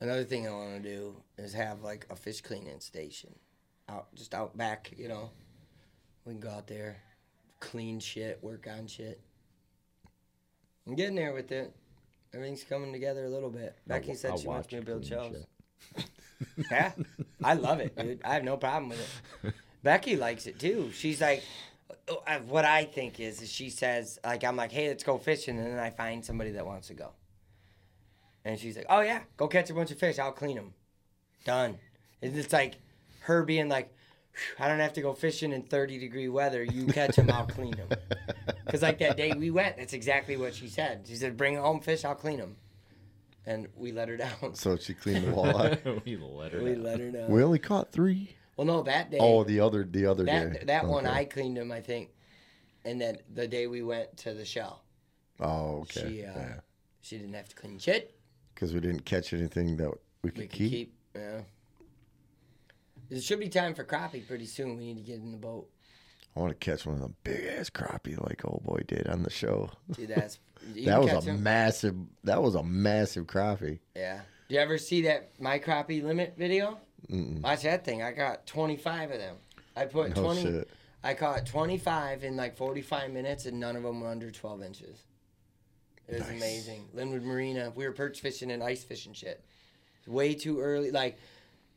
another thing I want to do is have, like, a fish cleaning station out, just out back, you know. We can go out there, clean shit, work on shit. I'm getting there with it. Everything's coming together a little bit. Becky I'll, said I'll she wants me to build shelves. Yeah, I love it, dude. I have no problem with it. Becky likes it, too. She's like, what I think is, is she says, like, I'm like, hey, let's go fishing, and then I find somebody that wants to go. And she's like, oh, yeah, go catch a bunch of fish. I'll clean them. Done. And it's like her being like, I don't have to go fishing in thirty-degree weather. You catch them, I'll clean them. Because like that day we went, that's exactly what she said. She said, bring home fish, I'll clean them. And we let her down. So she cleaned the walleye. we let her we down. We let her down. We only caught three. Well, no, that day. Oh, the other the other that, day. That okay. one, I cleaned them, I think. And then the day we went to the shell. Oh, okay. She, uh, yeah. she didn't have to clean shit. Because we didn't catch anything that we could, we could keep. keep. Yeah. It should be time for crappie pretty soon. We need to get in the boat. I want to catch one of the big-ass crappie like old boy did on the show. Dude, that's... that was a him? massive... That was a massive crappie. Yeah. Do you ever see that My Crappie Limit video? Mm-mm. Watch that thing. I got twenty-five of them. I put no twenty... Shit. I caught twenty-five in like forty-five minutes, and none of them were under twelve inches. It was nice. Amazing. Linwood Marina. We were perch fishing and ice fishing shit. It was way too early. Like,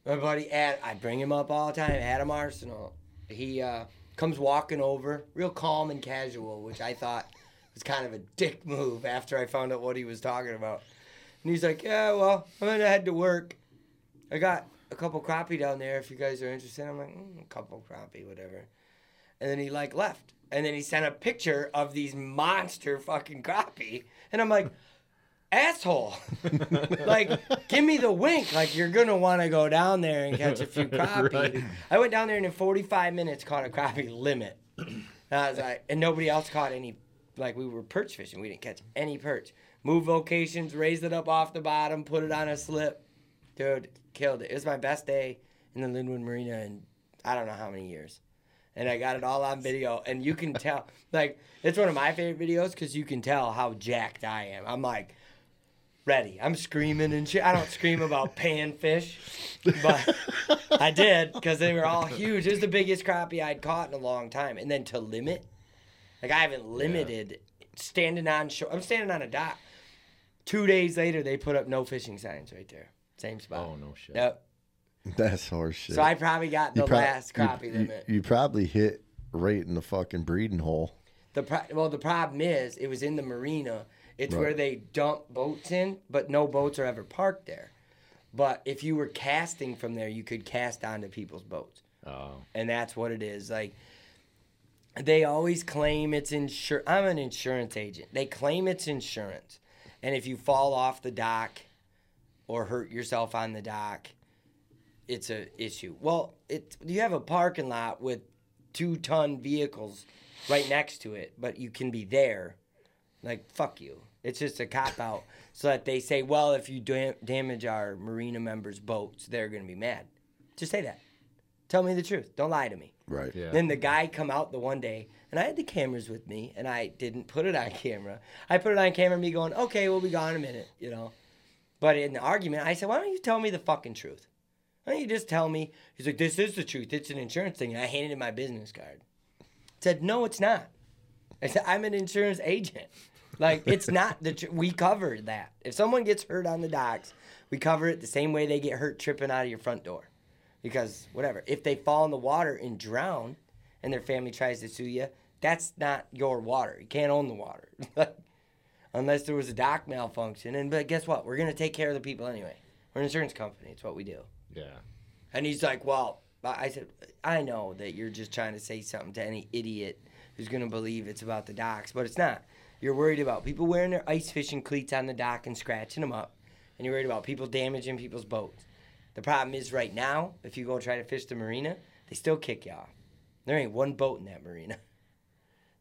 my buddy, Ad, I bring him up all the time, Adam Arsenal. He... uh comes walking over, real calm and casual, which I thought was kind of a dick move after I found out what he was talking about. And he's like, yeah, well, I'm going to head to work. I got a couple crappie down there if you guys are interested. I'm like, mm, a couple crappie, whatever. And then he, like, left. And then he sent a picture of these monster fucking crappie. And I'm like, asshole. Like, give me the wink. Like, you're going to want to go down there and catch a few crappie. Right. I went down there and in forty-five minutes caught a crappie limit. And I was like, and nobody else caught any. Like, we were perch fishing. We didn't catch any perch. Moved locations, raised it up off the bottom, put it on a slip. Dude, killed it. It was my best day in the Linwood Marina in I don't know how many years. And I got it all on video. And you can tell. Like, it's one of my favorite videos because you can tell how jacked I am. I'm like... ready. I'm screaming and shit. I don't scream about panfish, but I did because they were all huge. It was the biggest crappie I'd caught in a long time. And then to limit, like I haven't limited yeah. standing on shore. I'm standing on a dock. Two days later, they put up no fishing signs right there. Same spot. Oh, no shit. Yep. That's horse shit. So I probably got the prob- last crappie you, limit. You, you probably hit right in the fucking breeding hole. The pro- Well, the problem is it was in the marina. It's right. where they dump boats in, but no boats are ever parked there. But if you were casting from there, you could cast onto people's boats. Oh. And that's what it is. Like, they always claim it's insurance. I'm an insurance agent. They claim it's insurance. And if you fall off the dock or hurt yourself on the dock, it's a issue. Well, it you have a parking lot with two-ton vehicles right next to it, but you can be there. Like, fuck you. It's just a cop-out so that they say, well, if you dam- damage our marina members' boats, they're going to be mad. Just say that. Tell me the truth. Don't lie to me. Right. Yeah. Then the guy come out the one day, and I had the cameras with me, and I didn't put it on camera. I put it on camera, me going, okay, we'll be gone in a minute, you know. But in the argument, I said, why don't you tell me the fucking truth? Why don't you just tell me? He's like, this is the truth. It's an insurance thing. And I handed him my business card. I said, no, it's not. I said, I'm an insurance agent. Like, it's not the tr- we cover that. If someone gets hurt on the docks, we cover it the same way they get hurt tripping out of your front door. Because, whatever, if they fall in the water and drown and their family tries to sue you, that's not your water. You can't own the water. Unless there was a dock malfunction. And but guess what? We're going to take care of the people anyway. We're an insurance company. It's what we do. Yeah. And he's like, well, I said, I know that you're just trying to say something to any idiot who's going to believe it's about the docks, but it's not. You're worried about people wearing their ice fishing cleats on the dock and scratching them up. And you're worried about people damaging people's boats. The problem is right now, if you go try to fish the marina, they still kick you off. There ain't one boat in that marina.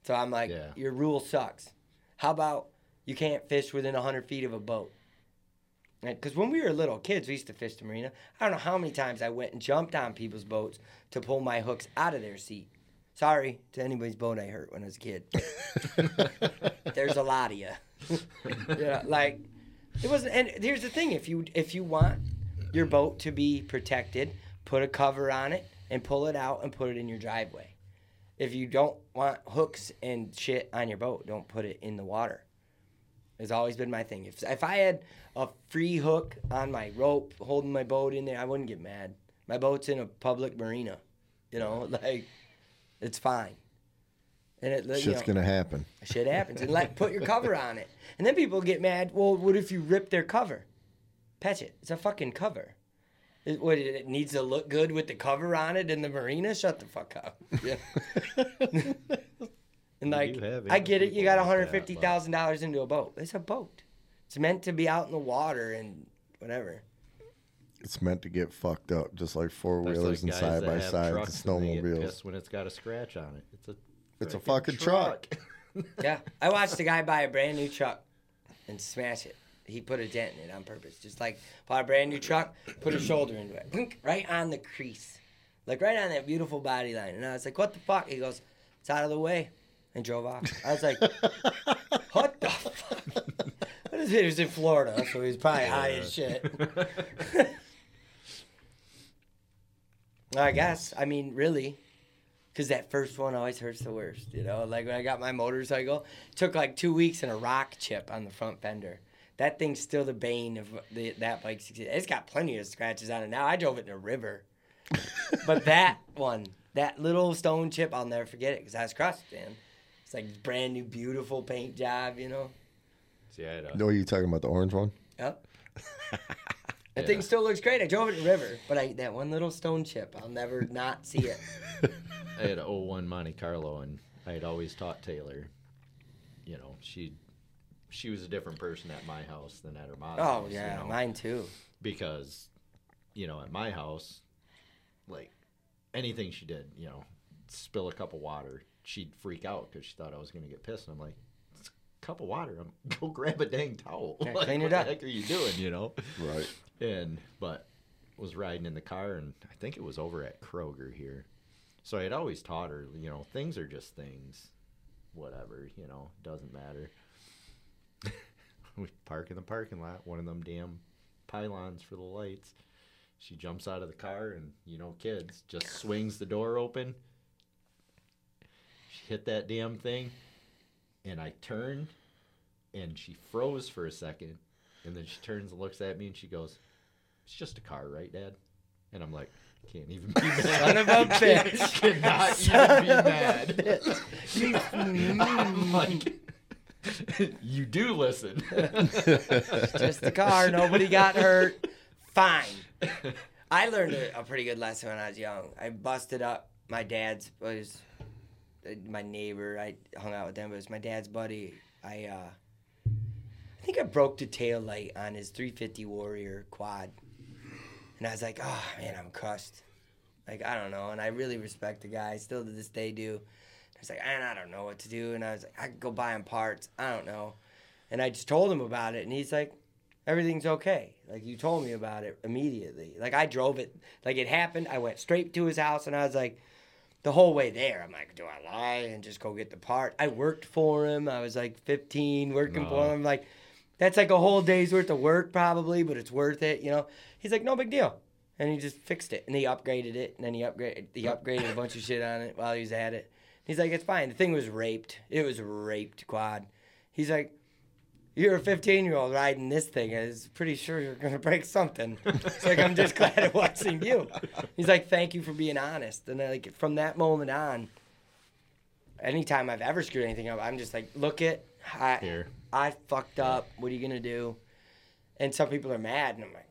So I'm like, yeah. your rule sucks. How about you can't fish within one hundred feet of a boat? Because when we were little kids, we used to fish the marina. I don't know how many times I went and jumped on people's boats to pull my hooks out of their seat. Sorry to anybody's boat I hurt when I was a kid. There's a lot of you. You know, like, it wasn't. And here's the thing: if you if you want your boat to be protected, put a cover on it and pull it out and put it in your driveway. If you don't want hooks and shit on your boat, don't put it in the water. It's always been my thing. If if I had a free hook on my rope holding my boat in there, I wouldn't get mad. My boat's in a public marina. You know, like. It's fine. And it, Shit's you know, going to happen. Shit happens. And like, put your cover on it. And then people get mad. Well, what if you rip their cover? Patch it. It's a fucking cover. It, what, it needs to look good with the cover on it in the marina? Shut the fuck up. Yeah. And like, I get it. You got one hundred fifty thousand dollars into a boat. It's a boat. It's meant to be out in the water and whatever. It's meant to get fucked up, just like four wheelers and side by side and snowmobiles. When it's got a scratch on it, it's a it's a fucking truck. truck. Yeah, I watched a guy buy a brand new truck and smash it. He put a dent in it on purpose, just like bought a brand new truck, put a shoulder into it, blink, right on the crease, like right on that beautiful body line. And I was like, "What the fuck?" He goes, "It's out of the way," and drove off. I was like, "What the fuck?" What is it? He was in Florida, so he's probably high as shit. I guess. I mean, really. Because that first one always hurts the worst, you know? Like, when I got my motorcycle, it took, like, two weeks and a rock chip on the front fender. That thing's still the bane of the, that bike's existence. It's got plenty of scratches on it now. I drove it in a river. But that one, that little stone chip, I'll never forget it because I was crushed, man. It's, like, brand new, beautiful paint job, you know? See, I don't know. You're talking about the orange one? Yep. That yeah. thing still looks great. I drove it in the river, but I, that one little stone chip, I'll never not see it. I had an oh one Monte Carlo, and I had always taught Taylor, you know, she she was a different person at my house than at her mom's oh, house. Oh, yeah, you know? Mine too. Because, you know, at my house, like, anything she did, you know, spill a cup of water, she'd freak out because she thought I was going to get pissed. And I'm like, it's a cup of water. I'm, go grab a dang towel. Yeah, like, clean it what up. What the heck are you doing, you know? Right. And but was riding in the car, and I think it was over at Kroger here. So I had always taught her, you know, things are just things, whatever, you know, doesn't matter. We park in the parking lot, one of them damn pylons for the lights. She jumps out of the car, and, you know, kids, just swings the door open. She hit that damn thing, and I turned, and she froze for a second. And then she turns and looks at me, and she goes, "It's just a car, right, Dad?" And I'm like, can't even be mad. Son of a bitch. Cannot even be mad. I'm like, you do listen. It's just a car. Nobody got hurt. Fine. I learned a pretty good lesson when I was young. I busted up my dad's, was my neighbor. I hung out with them, but it was my dad's buddy. I, uh, I think I broke the tail light on his three fifty Warrior quad. And I was like, oh, man, I'm crushed. Like, I don't know. And I really respect the guy. I still to this day do. I was like, I don't know what to do. And I was like, I could go buy him parts. I don't know. And I just told him about it. And he's like, everything's okay. Like, you told me about it immediately. Like, I drove it. Like, it happened. I went straight to his house. And I was like, the whole way there, I'm like, do I lie and just go get the part? I worked for him. I was like fifteen working no. for him. Like, that's like a whole day's worth of work probably, but it's worth it, you know. He's like, no big deal. And he just fixed it. And he upgraded it. And then he upgraded he upgraded a bunch of shit on it while he was at it. He's like, it's fine. The thing was raped. It was raped quad. He's like, you're a fifteen-year-old riding this thing. I was pretty sure you're going to break something. It's like, I'm just glad it wasn't you. He's like, thank you for being honest. And then, like, from that moment on, anytime I've ever screwed anything up, I'm just like, look it. I, Here. I fucked up. What are you gonna do? And some people are mad, and I'm like,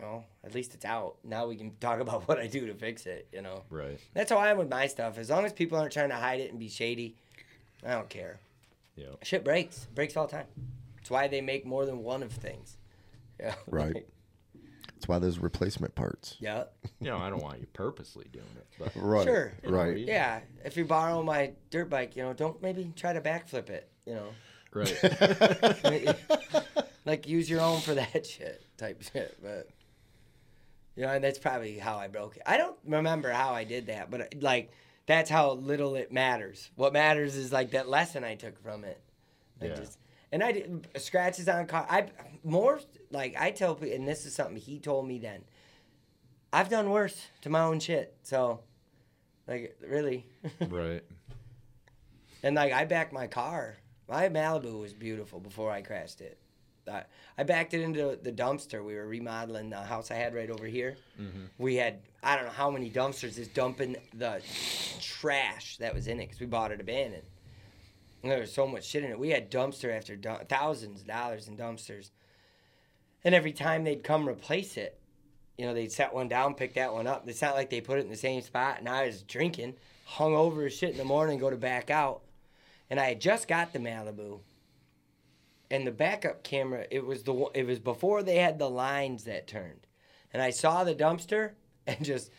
no, at least it's out. Now we can talk about what I do to fix it, you know? Right. That's how I am with my stuff. As long as people aren't trying to hide it and be shady, I don't care. Yeah. Shit breaks. Breaks all the time. It's why they make more than one of things. Yeah. Right. That's why there's replacement parts. Yeah. You know, I don't want you purposely doing it. But right. Sure. Right. Yeah. If you borrow my dirt bike, you know, don't maybe try to backflip it, you know? Right. Like, use your own for that shit type shit. But, you know, and that's probably how I broke it. I don't remember how I did that, but, like, that's how little it matters. What matters is, like, that lesson I took from it. Like, yeah. Just, and I did scratches on car. I more, like, I tell people, and this is something he told me then, I've done worse to my own shit. So, like, really. Right. And, like, I backed my car. My Malibu was beautiful before I crashed it. I, I backed it into the dumpster. We were remodeling the house I had right over here. Mm-hmm. We had, I don't know how many dumpsters just dumping the trash that was in it because we bought it abandoned. And there was so much shit in it. We had dumpster after dumpster, thousands of dollars in dumpsters. And every time they'd come replace it, you know, they'd set one down, pick that one up. It's not like they put it in the same spot. And I was drinking, hung over as shit in the morning, go to back out. and I had just got the Malibu. And the backup camera, it was the it was before they had the lines that turned, and I saw the dumpster and just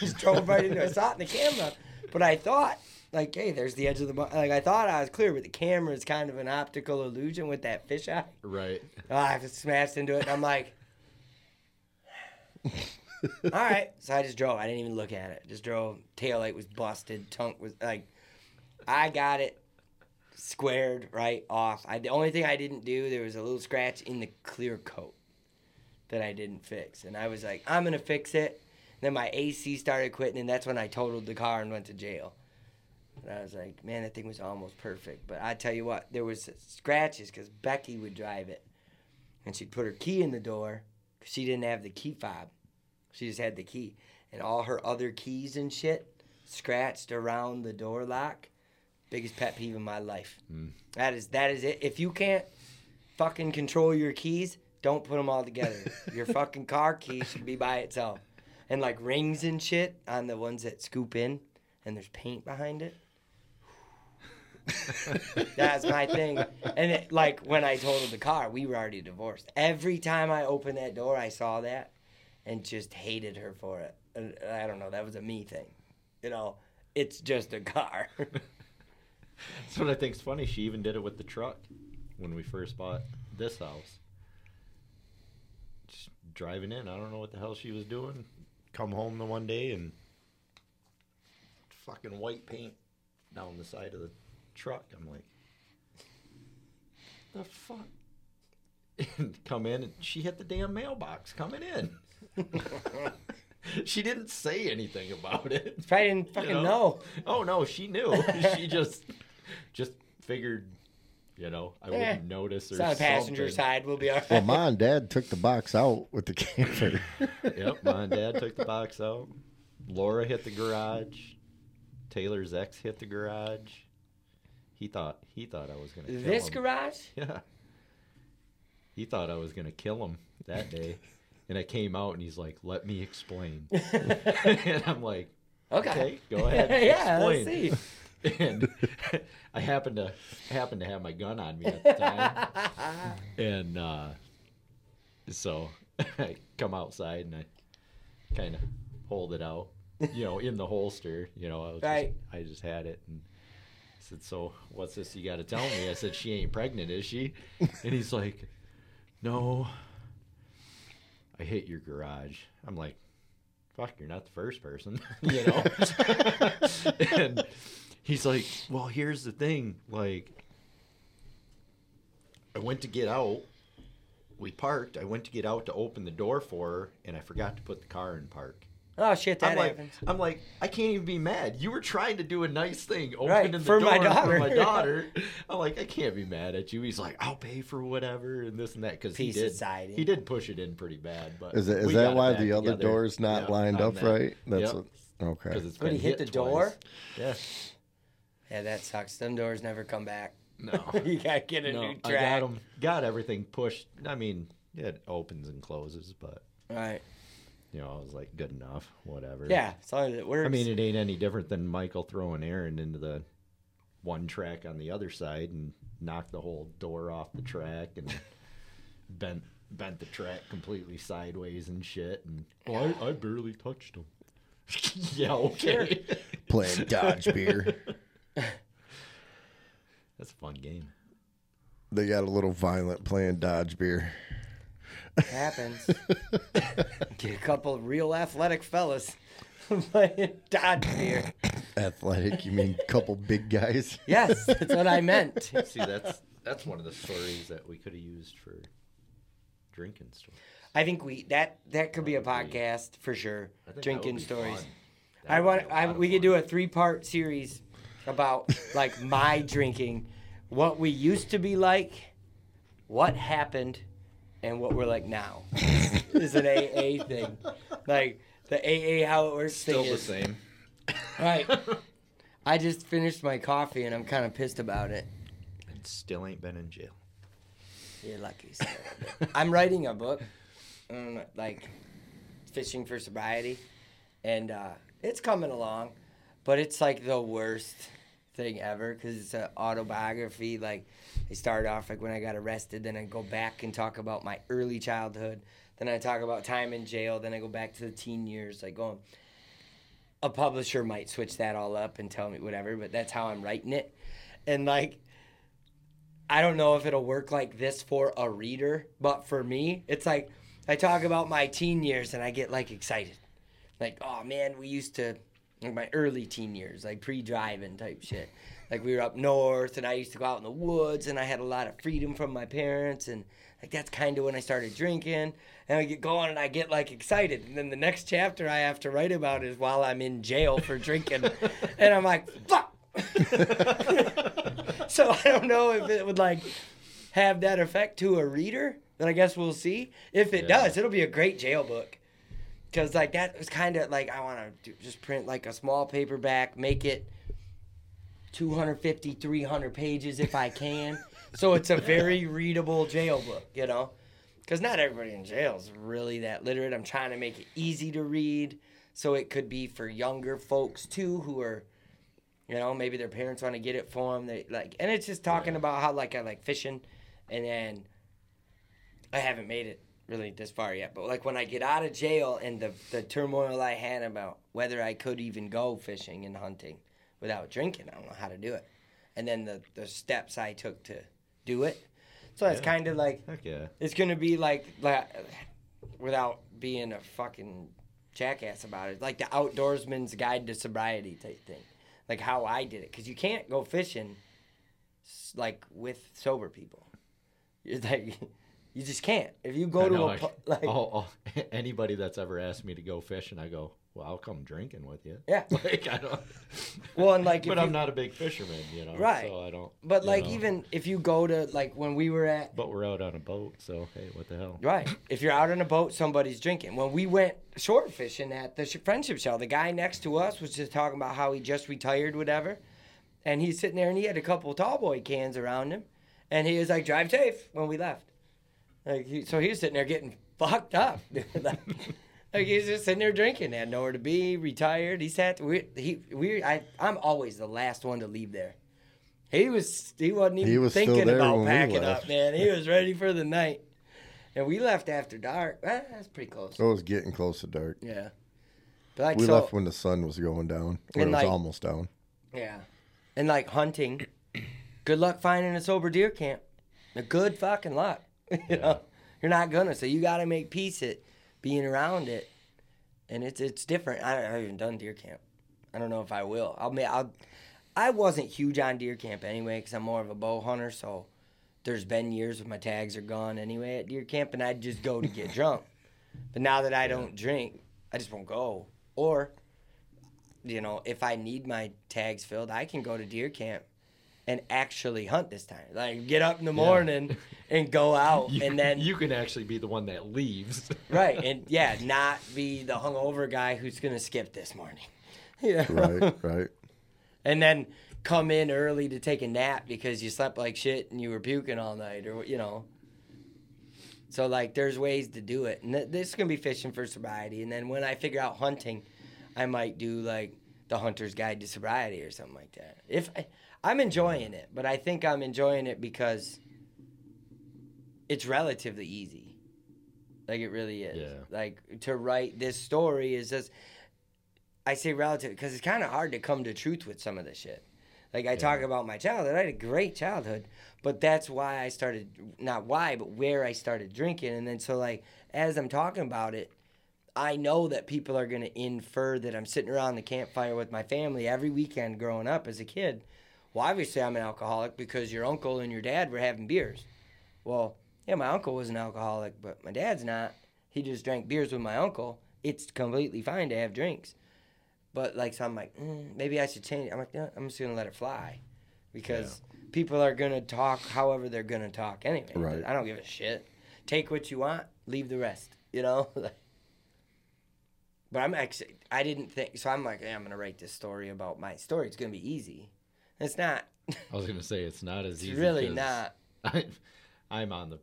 just drove right into it. I saw it in the camera, but I thought like, hey, there's the edge of the like. I thought I was clear, but the camera is kind of an optical illusion with that fisheye. Right. Oh, I just smashed into it, and I'm like, all right. So I just drove. I didn't even look at it. Just drove. Taillight was busted. Tongue was like, I got it. Squared right off. I, the only thing I didn't do, there was a little scratch in the clear coat that I didn't fix. And I was like, I'm going to fix it. And then my A C started quitting, and that's when I totaled the car and went to jail. And I was like, man, that thing was almost perfect. But I tell you what, there was scratches because Becky would drive it. And she'd put her key in the door because she didn't have the key fob. She just had the key. And all her other keys and shit scratched around the door lock. Biggest pet peeve in my life. Mm. That is that is it. If you can't fucking control your keys, don't put them all together. Your fucking car key should be by itself. And like rings and shit on the ones that scoop in, and there's paint behind it. That's my thing. And it, like when I totaled the car, we were already divorced. Every time I opened that door, I saw that, and just hated her for it. And I don't know. That was a me thing. You know, it's just a car. That's what I think's funny. She even did it with the truck when we first bought this house. Just driving in. I don't know what the hell she was doing. Come home the one day and fucking white paint down the side of the truck. I'm like, the fuck? And come in and she hit the damn mailbox coming in. She didn't say anything about it. She probably didn't fucking you know? know. Oh, no, she knew. She just... Just figured, you know, I wouldn't eh, notice or something. It's on the passenger side. We'll be all right. Well, Mom and Dad took the box out with the camper. Yep, Mom and Dad took the box out. Laura hit the garage. Taylor's ex hit the garage. He thought he thought I was going to kill this him. This garage? Yeah. He thought I was going to kill him that day. And I came out and he's like, let me explain. And I'm like, okay, okay go ahead and yeah, explain. Yeah, let's see. And I happened to happened to have my gun on me at the time, and uh, so I come outside and I kind of hold it out, you know, in the holster. You know, I was right. just, I just had it, and I said, "So what's this you got to tell me?" I said, "She ain't pregnant, is she?" And he's like, "No, I hit your garage." I'm like, "Fuck, you're not the first person," you know. And he's like, "Well, here's the thing. Like, I went to get out. We parked. I went to get out to open the door for her, and I forgot to put the car in park." Oh, shit, that I'm like, happens. I'm like, I can't even be mad. You were trying to do a nice thing, opening right, the for door my daughter. for my daughter. I'm like, I can't be mad at you. He's like, I'll pay for whatever and this and that. Because he did, he did push it in pretty bad. But Is, it, is that why the other together. door's not yeah, lined up that. right? That's yep. what, okay. Because he hit, hit the twice. door? Yeah. Yeah, that sucks. Them doors never come back. No. You got to get a no, new track. I got them, got everything pushed. I mean, it opens and closes, but. Right. You know, I was like, good enough, whatever. Yeah, as long as it works. I mean, it ain't any different than Michael throwing Aaron into the one track on the other side and knocked the whole door off the track and bent bent the track completely sideways and shit. And well, I, I barely touched him. Yeah, okay. Sure. Playing Dodge beer. That's a fun game. They got a little violent playing Dodge beer. It happens. Get a couple of real athletic fellas playing Dodge beer. Athletic? You mean a couple big guys? Yes, that's what I meant. See, that's that's one of the stories that we could have used for drinking stories. I think we that that could that be a podcast be, for sure. Drinking stories. I want. I, we fun. could do a three-part series about like my drinking, what we used to be like, what happened. And what we're like now is an A A thing. Like, the A A how it works Still thing is... Still the same. Right. I just finished my coffee, and I'm kind of pissed about it. And still ain't been in jail. You're lucky. So. I'm writing a book, um, like, Fishing for Sobriety, and uh, it's coming along, but it's, like, the worst thing ever because it's an autobiography. Like, I started off like when I got arrested, then I go back and talk about my early childhood, then I talk about time in jail, then I go back to the teen years, like going. A publisher might switch that all up and tell me whatever, but that's how I'm writing it. And like, I don't know if it'll work like this for a reader, but for me, it's like I talk about my teen years and I get like excited. Like, oh man, we used to, like my early teen years, like pre-driving type shit. Like we were up north and I used to go out in the woods and I had a lot of freedom from my parents and like that's kind of when I started drinking. And I get going and I get like excited. And then the next chapter I have to write about is while I'm in jail for drinking. And I'm like, fuck. So I don't know if it would like have that effect to a reader, but I guess we'll see. If it yeah. does, it'll be a great jail book. Because like that was kind of like I want to just print like a small paperback, make it two fifty, three hundred pages if I can. So it's a very readable jail book, you know? Because not everybody in jail is really that literate. I'm trying to make it easy to read so it could be for younger folks, too, who are, you know, maybe their parents want to get it for them. They, like, and it's just talking yeah. about how, like, I like fishing, and then I haven't made it really this far yet. But, like, when I get out of jail and the, the turmoil I had about whether I could even go fishing and hunting without drinking, I don't know how to do it. And then the, the steps I took to do it. So it's yeah. kind of like, heck yeah. it's going to be like, like, without being a fucking jackass about it, like the Outdoorsman's Guide to Sobriety type thing. Like how I did it. Because you can't go fishing, like, with sober people. It's like, you just can't. If you go I to know, a... I, like, oh, oh, anybody that's ever asked me to go fishing, I go, well, I'll come drinking with you. Yeah. Like, I don't... Well, and like... But I'm you, not a big fisherman, you know? Right. So I don't... But, like, know. even if you go to, like, when we were at... But we're out on a boat, so, hey, what the hell? Right. If you're out on a boat, somebody's drinking. When we went shore fishing at the Friendship Shell, the guy next to us was just talking about how he just retired, whatever. And he's sitting there, and he had a couple tall boy cans around him. And he was like, drive safe when we left. Like he, So he was sitting there getting fucked up, dude. Like, Like, he was just sitting there drinking, had nowhere to be, retired. He sat, we, he, we, I, I'm always the last one to leave there. He was, he wasn't even he was thinking about packing up, man. He was ready for the night. And we left after dark. Ah, that's pretty close. It was getting close to dark. Yeah. But like, we so, left when the sun was going down, or it was like, almost down. Yeah. And, like, hunting, good luck finding a sober deer camp. A good fucking luck. you yeah. know, you're not going to. So you got to make peace it. Being around it, and it's it's different. I haven't even done deer camp. I don't know if I will. I'll, I'll I wasn't huge on deer camp anyway because I'm more of a bow hunter, so there's been years when my tags are gone anyway at deer camp, and I'd just go to get drunk. But now that I don't drink, I just won't go. Or, you know, if I need my tags filled, I can go to deer camp and actually hunt this time. Like, get up in the morning yeah. and go out. You, and then you can actually be the one that leaves. Right. And, yeah, not be the hungover guy who's going to skip this morning. Yeah. Right, right. And then come in early to take a nap because you slept like shit and you were puking all night or, you know. So, like, there's ways to do it. And th- this is going to be fishing for sobriety. And then when I figure out hunting, I might do, like, the Hunter's Guide to Sobriety or something like that. If I... I'm enjoying it, but I think I'm enjoying it because it's relatively easy. Like, it really is. Yeah. Like, to write this story is just, I say relative, because it's kind of hard to come to truth with some of this shit. Like, I yeah. talk about my childhood. I had a great childhood, but that's why I started, not why, but where I started drinking. And then so, like, as I'm talking about it, I know that people are going to infer that I'm sitting around the campfire with my family every weekend growing up as a kid. Well, obviously I'm an alcoholic because your uncle and your dad were having beers. Well, yeah, my uncle was an alcoholic, but my dad's not. He just drank beers with my uncle. It's completely fine to have drinks. But, like, so I'm like, mm, maybe I should change it. I'm like, no, I'm just going to let it fly because yeah. people are going to talk however they're going to talk anyway. Right. I don't give a shit. Take what you want, leave the rest, you know? But I'm actually, I didn't think, so I'm like, hey, I'm going to write this story about my story. It's going to be easy. It's not. I was going to say it's not as it's easy. It's really not. I, I'm on the,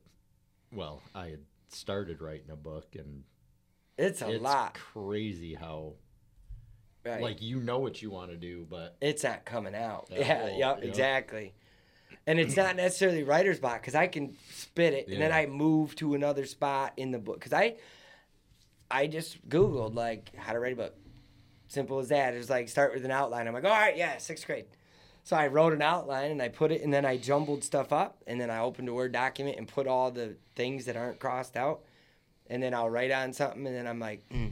well, I had started writing a book and it's a it's lot. It's crazy how right. Like, you know what you want to do, but it's not coming out. Yeah, whole, yep, yeah, exactly. And it's not necessarily writer's block because I can spit it, yeah. and then I move to another spot in the book. Because I, I just Googled, like, how to write a book. Simple as that. It was like, start with an outline. I'm like, all right, yeah, sixth grade. So I wrote an outline, and I put it, and then I jumbled stuff up, and then I opened a Word document and put all the things that aren't crossed out, and then I'll write on something, and then I'm like, mm.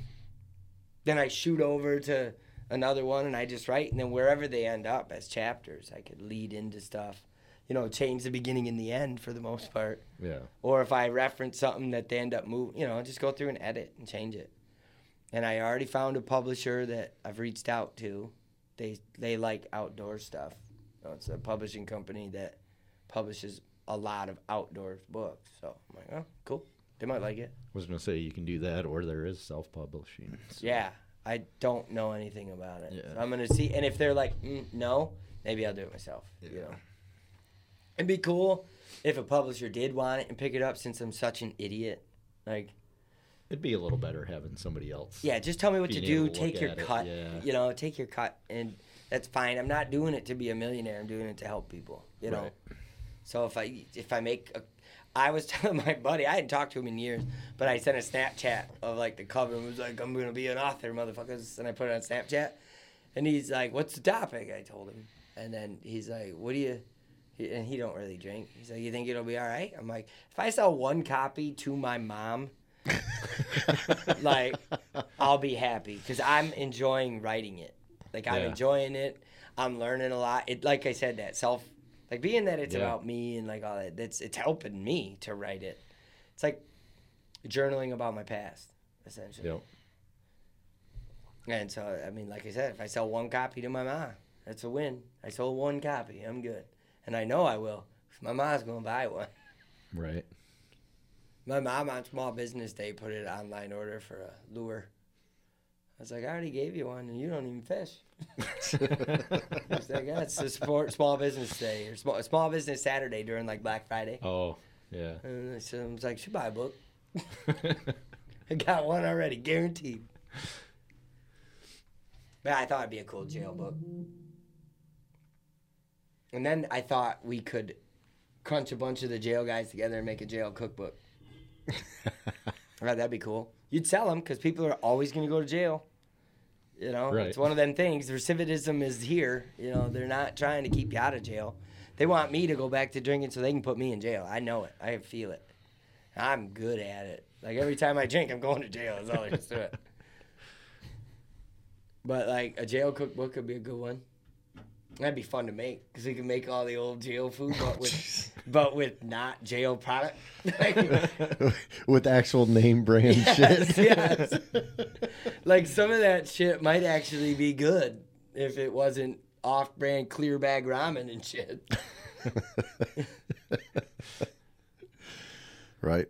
Then I shoot over to another one, and I just write, and then wherever they end up as chapters, I could lead into stuff, you know, change the beginning and the end for the most part. Yeah. Or if I reference something that they end up moving, you know, just go through and edit and change it. And I already found a publisher that I've reached out to. They they like outdoor stuff. You know, it's a publishing company that publishes a lot of outdoor books. So I'm like, oh, cool. They might like it. I was going to say you can do that, or there is self-publishing. So. Yeah. I don't know anything about it. Yeah. So I'm going to see. And if they're like, mm, no, maybe I'll do it myself. Yeah. You know? It'd be cool if a publisher did want it and pick it up, since I'm such an idiot. Like, it'd be a little better having somebody else. Yeah, just tell me what to do. Take your cut. Yeah. You know, take your cut, and that's fine. I'm not doing it to be a millionaire. I'm doing it to help people. You know, right. So if I if I make, a, I was telling my buddy, I hadn't talked to him in years, but I sent a Snapchat of like the cover, and was like, I'm gonna be an author, motherfuckers, and I put it on Snapchat, and he's like, what's the topic? I told him, and then he's like, what do you? And he don't really drink. He's like, you think it'll be all right? I'm like, if I sell one copy to my mom. Like, I'll be happy because I'm enjoying writing it. Like, I'm yeah. enjoying it. I'm learning a lot. It, like I said, that self, like being that it's yeah. about me and like all that. That's it's helping me to write it. It's like journaling about my past, essentially. Yep. And so, I mean, like I said, if I sell one copy to my mom, that's a win. I sold one copy. I'm good, and I know I will. My mom's gonna buy one. Right. My mom on Small Business Day put in an online order for a lure. I was like, I already gave you one, and you don't even fish. I was like, yeah, it's the sport, Small Business Day, or small, Small Business Saturday during, like, Black Friday. Oh, yeah. And so I was like, should buy a book. I got one already, guaranteed. But I thought it'd be a cool jail book. And then I thought we could crunch a bunch of the jail guys together and make a jail cookbook. Right, that'd be cool. You'd sell them because people are always going to go to jail. You know, right. It's one of them things. Recidivism is here. You know, they're not trying to keep you out of jail. They want me to go back to drinking so they can put me in jail. I know it. I feel it. I'm good at it. Like, every time I drink, I'm going to jail. That's all there is to it. But like a jail cookbook would be a good one. That'd be fun to make, because we could make all the old jail food, but with, but with not jail product. With actual name brand yes, shit. Yes. Like, some of that shit might actually be good if it wasn't off-brand clear bag ramen and shit. Right.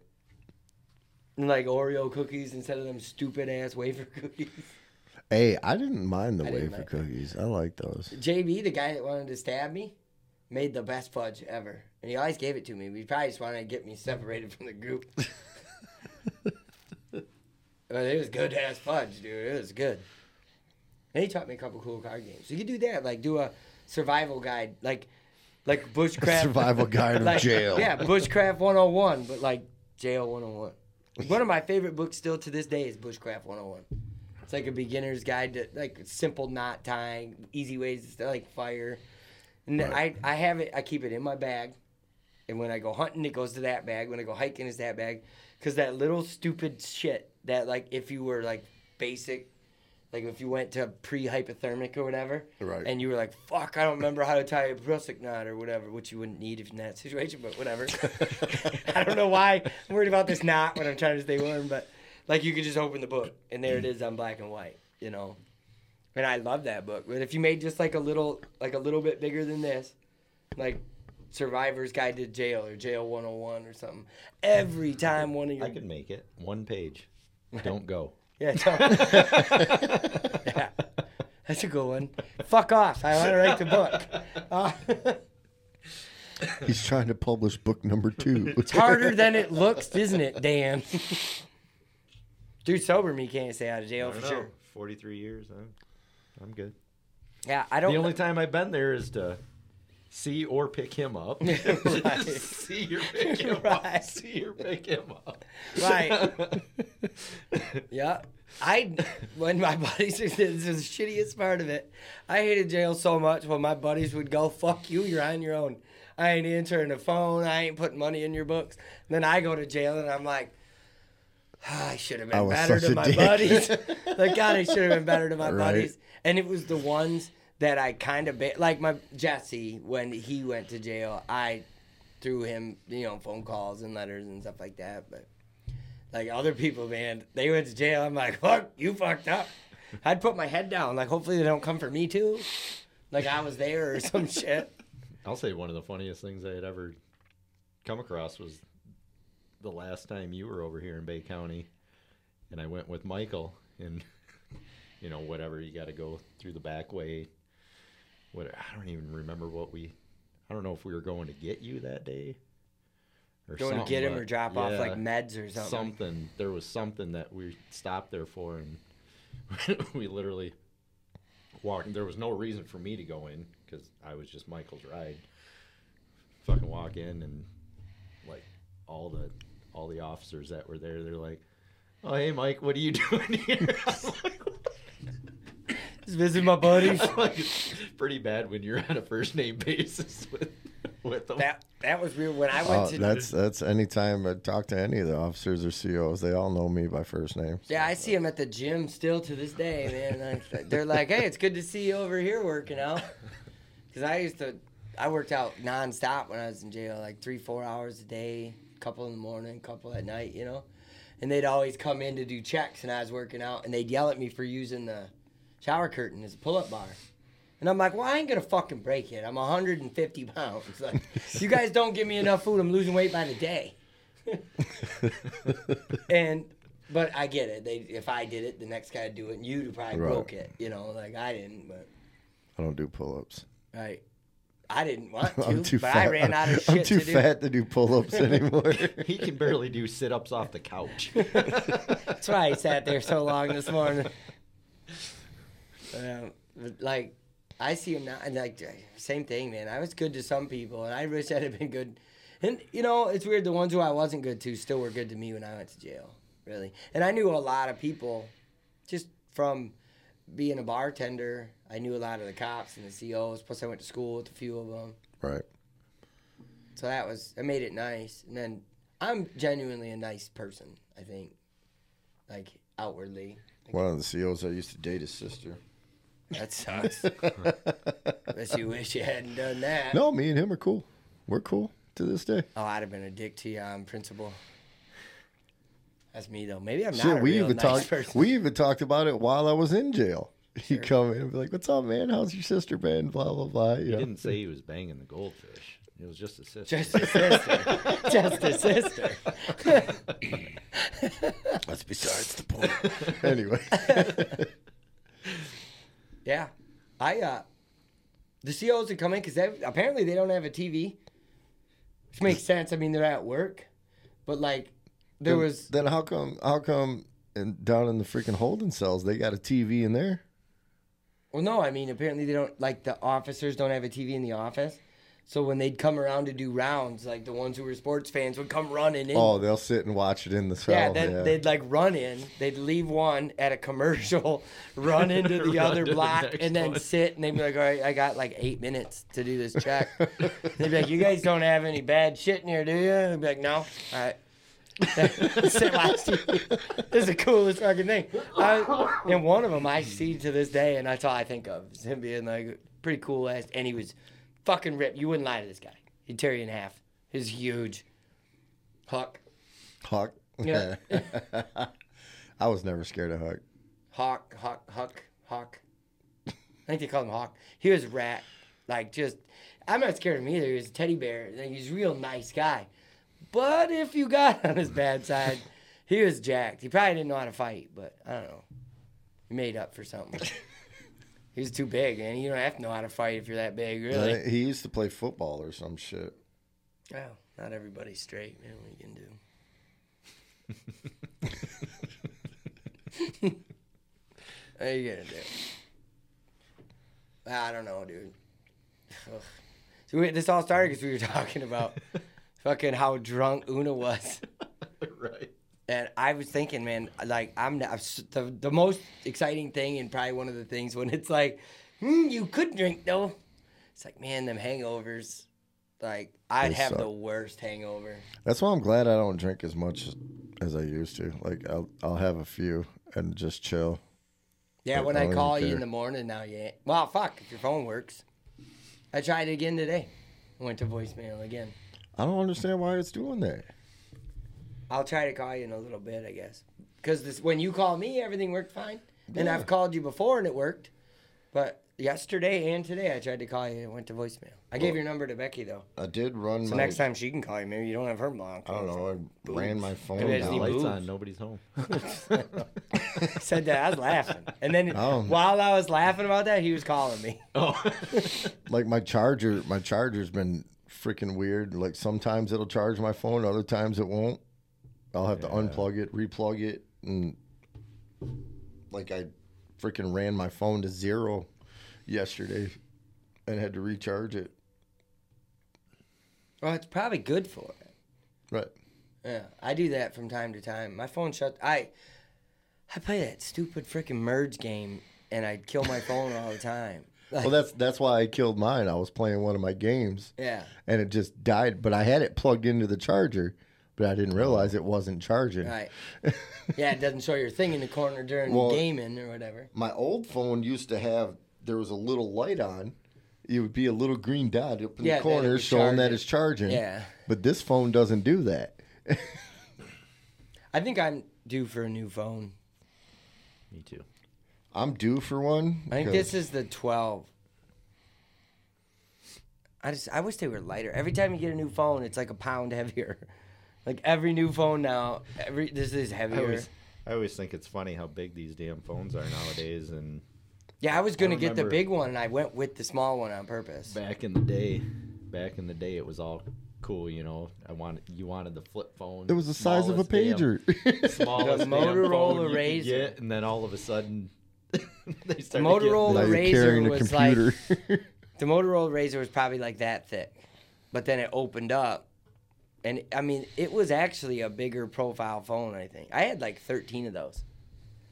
And like Oreo cookies instead of them stupid-ass wafer cookies. Hey, I didn't mind the wafer cookies. I like those. J B, the guy that wanted to stab me, made the best fudge ever. And he always gave it to me. He probably just wanted to get me separated from the group. But it was good-ass fudge, dude. It was good. And he taught me a couple cool card games. So you could do that. Like, do a survival guide. Like, like Bushcraft. A survival guide like, of jail. Yeah, Bushcraft one oh one, but like Jail one oh one. One of my favorite books still to this day is Bushcraft one oh one. It's like a beginner's guide to, like, simple knot tying, easy ways to, like, fire. And then right. I, I have it, I keep it in my bag. And when I go hunting, it goes to that bag. When I go hiking, it's that bag. Because that little stupid shit that, like, if you were, like, basic, like, if you went to pre-hypothermic or whatever. Right. And you were like, fuck, I don't remember how to tie a Prusik knot or whatever, which you wouldn't need if in that situation, but whatever. I don't know why I'm worried about this knot when I'm trying to stay warm, but. Like, you could just open the book, and there it is on black and white, you know. And I love that book. But if you made just, like, a little like a little bit bigger than this, like, Survivor's Guide to Jail or Jail one oh one or something, every time one of your... I could make it. One page. Don't go. Yeah, don't. Yeah. That's a good one. Fuck off. I want to write the book. Uh, He's trying to publish book number two. It's harder than it looks, isn't it, Dan? Dude, sober me can't stay out of jail for know. sure. forty-three years, huh? I'm good. Yeah, I don't. The only time I've been there is to see or pick him up. Right. See or pick him right. up. See or pick him up. Right. Yeah. I, when my buddies, this is the shittiest part of it. I hated jail so much when my buddies would go, fuck you, you're on your own. I ain't answering the phone. I ain't putting money in your books. And then I go to jail and I'm like, oh, I should have been better to my dick. buddies. Like, God, I should have been better to my right. buddies. And it was the ones that I kind of, ba- like my Jesse, when he went to jail, I threw him, you know, phone calls and letters and stuff like that. But like other people, man, they went to jail. I'm like, fuck, you fucked up. I'd put my head down. Like, hopefully they don't come for me too. Like I was there or some shit. I'll say one of the funniest things I had ever come across was the last time you were over here in Bay County, and I went with Michael, and you know, whatever, you got to go through the back way. What I don't even remember what we, I don't know if we were going to get you that day, or going to get him like, or drop yeah, off like meds or something. Something there was something that we stopped there for, and we literally walked. There was no reason for me to go in, because I was just Michael's ride. Fucking walk in, and like all the all the officers that were there, they're like, "Oh, hey, Mike, what are you doing here?" I'm like, just visiting my buddies. Like, it's pretty bad when you're on a first name basis with with them. That that was real. When I went uh, to that's that's any time I talk to any of the officers or C Os, they all know me by first name. So. Yeah, I see them at the gym still to this day, man. Like, they're like, "Hey, it's good to see you over here working out." Because I used to, I worked out nonstop when I was in jail, like three, four hours a day, a couple in the morning, a couple at night, you know. And they'd always come in to do checks, and I was working out, and they'd yell at me for using the shower curtain as a pull-up bar. And I'm like, well, I ain't going to fucking break it. I'm one hundred fifty pounds. Like, you guys don't give me enough food, I'm losing weight by the day. And, but I get it. They, if I did it, the next guy would do it, and you'd probably right. broke it, you know, like I didn't, but. I don't do pull-ups. Right. I didn't want to, I'm too but fat. I ran out of shit to do. I'm too to fat do. to do pull-ups anymore. He can barely do sit-ups off the couch. That's why I sat there so long this morning. Um, like, I see him now, and like, same thing, man. I was good to some people, and I wish I'd have been good. And, you know, it's weird. The ones who I wasn't good to still were good to me when I went to jail, really. And I knew a lot of people just from being a bartender. I knew a lot of the cops and the C Os, plus I went to school with a few of them. Right. So that was, I made it nice. And then I'm genuinely a nice person, I think, like outwardly. Like, one of the C Os I used to date his sister. That sucks. Unless you wish you hadn't done that. No, me and him are cool. We're cool to this day. Oh, I'd have been a dick to you on principle. That's me, though. Maybe I'm not sure, a we real even nice talked, person. We even talked about it while I was in jail. He'd sure. come in and be like, what's up, man? How's your sister been? Blah, blah, blah. You he know? Didn't say he was banging the goldfish. It was just a sister. Just a sister. Just a sister. That's besides the point. Anyway. Yeah. I, uh, the C Os would come in because apparently they don't have a T V, which makes sense. I mean, they're at work. But, like, there then, was. Then how come, how come and down in the freaking holding cells, they got a T V in there? Well, no, I mean, apparently they don't, like, the officers don't have a T V in the office. So when they'd come around to do rounds, like, the ones who were sports fans would come running in. Oh, they'll sit and watch it in the cell. Yeah, then yeah. they'd, like, run in. They'd leave one at a commercial, run into the run other to block, the and then one. sit. And they'd be like, all right, I got, like, eight minutes to do this check. They'd be like, you guys don't have any bad shit in here, do you? I'd be like, no. All right. Sit watch T V. This is the coolest fucking thing. I, and one of them I see to this day, and that's all I think of is him being like pretty cool ass, and he was fucking ripped. You wouldn't lie to this guy. He'd tear you in half. He's huge. Hawk. Hawk. Yeah. I was never scared of Hawk. Hawk. Hawk. Hawk. Hawk. I think they called him Hawk. He was rat. Like just, I'm not scared of him either. He was a teddy bear. Like, he's a real nice guy. But if you got on his bad side, he was jacked. He probably didn't know how to fight, but I don't know. He made up for something. He was too big, man. You don't have to know how to fight if you're that big, really. Yeah, he used to play football or some shit. Well, not everybody's straight, man. What you can do? What are you going to do? I don't know, dude. Ugh. So we, this all started because we were talking about fucking how drunk Una was. Right. And I was thinking, man, like, I'm not, the, the most exciting thing and probably one of the things when it's like, mm, you could drink, though. It's like, man, them hangovers. Like, I'd they have suck. The worst hangover. That's why I'm glad I don't drink as much as I used to. Like, I'll, I'll have a few and just chill. Yeah, like, when I, I call you in the morning now, you ain't. Well, fuck, if your phone works. I tried it again today. I went to voicemail again. I don't understand why it's doing that. I'll try to call you in a little bit, I guess. Because when you call me, everything worked fine. Yeah. And I've called you before, and it worked. But yesterday and today, I tried to call you, and it went to voicemail. I well, gave your number to Becky, though. I did run so my... So next time she can call you, maybe you don't have her mom. I don't know. I ran my phone down. The lights on. Nobody's home. Said that. I was laughing. And then um, while I was laughing about that, he was calling me. Oh. Like, my charger, my charger's been freaking weird. Like, sometimes it'll charge my phone. Other times it won't. I'll have yeah. to unplug it, replug it, and like I freaking ran my phone to zero yesterday and had to recharge it. Well, it's probably good for it. Right. Yeah, I do that from time to time. My phone shut. I I play that stupid freaking merge game, and I kill my phone all the time. Like, well, that's that's why I killed mine. I was playing one of my games. Yeah. And it just died, but I had it plugged into the charger. But I didn't realize it wasn't charging. Right. Yeah, it doesn't show your thing in the corner during well, gaming or whatever. My old phone used to have, there was a little light on. It would be a little green dot up in yeah, the corner showing that it's charging. Yeah. But this phone doesn't do that. I think I'm due for a new phone. Me too. I'm due for one. I think this is the twelve. I just I wish they were lighter. Every time you get a new phone, it's like a pound heavier. Like, every new phone now, every this is heavier. I always, I always think it's funny how big these damn phones are nowadays. And yeah, I was going to get the big one, and I went with the small one on purpose. Back in the day, back in the day, it was all cool, you know. I wanted You wanted the flip phone. It was the size of a pager. Damn, smallest the Motorola Razr. Get, and then all of a sudden, they started Motorola Razr was like, the Motorola Razr was probably like that thick. But then it opened up. And, I mean, it was actually a bigger profile phone, I think. I had, like, thirteen of those.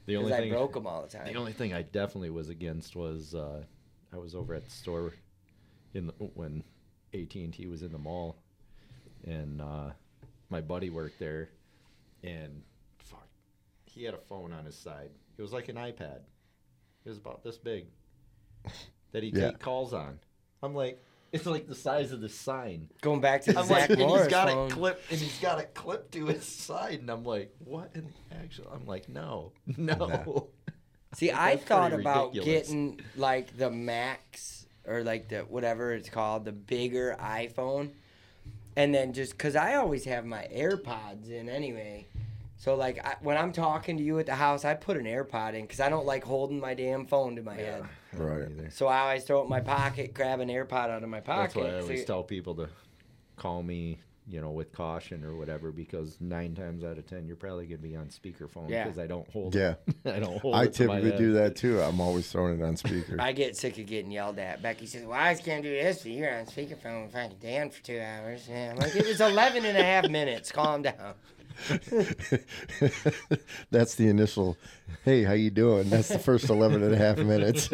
The only thing I broke them all the time. The only thing I definitely was against was uh, I was over at the store in the, when A T and T was in the mall. And uh, my buddy worked there. And, fuck, he had a phone on his side. It was like an iPad. It was about this big that he'd yeah. take calls on. I'm like... It's like the size of the sign. Going back to the I'm Zach like, Morris and he's got phone. It clipped, and he's got it clipped to his side, and I'm like, what in the actual? I'm like, no, no. no. See, I thought about ridiculous. Getting like the Max or like the whatever it's called, the bigger iPhone, and then just because I always have my AirPods in anyway, so like I, when I'm talking to you at the house, I put an AirPod in because I don't like holding my damn phone to my yeah. head. Right. So I always throw it in my pocket, grab an AirPod out of my pocket. That's why I always so, tell people to call me, you know, with caution or whatever, because nine times out of ten, you're probably going to be on speakerphone because yeah. I don't hold yeah. it. I don't hold I it typically do that, too. I'm always throwing it on speaker. I get sick of getting yelled at. Becky says, well, I just can't do this, but you're on speakerphone with fucking Dan for two hours. Yeah, I'm like, it was eleven and a half minutes. Calm down. That's the initial, hey, how you doing? That's the first eleven and a half minutes.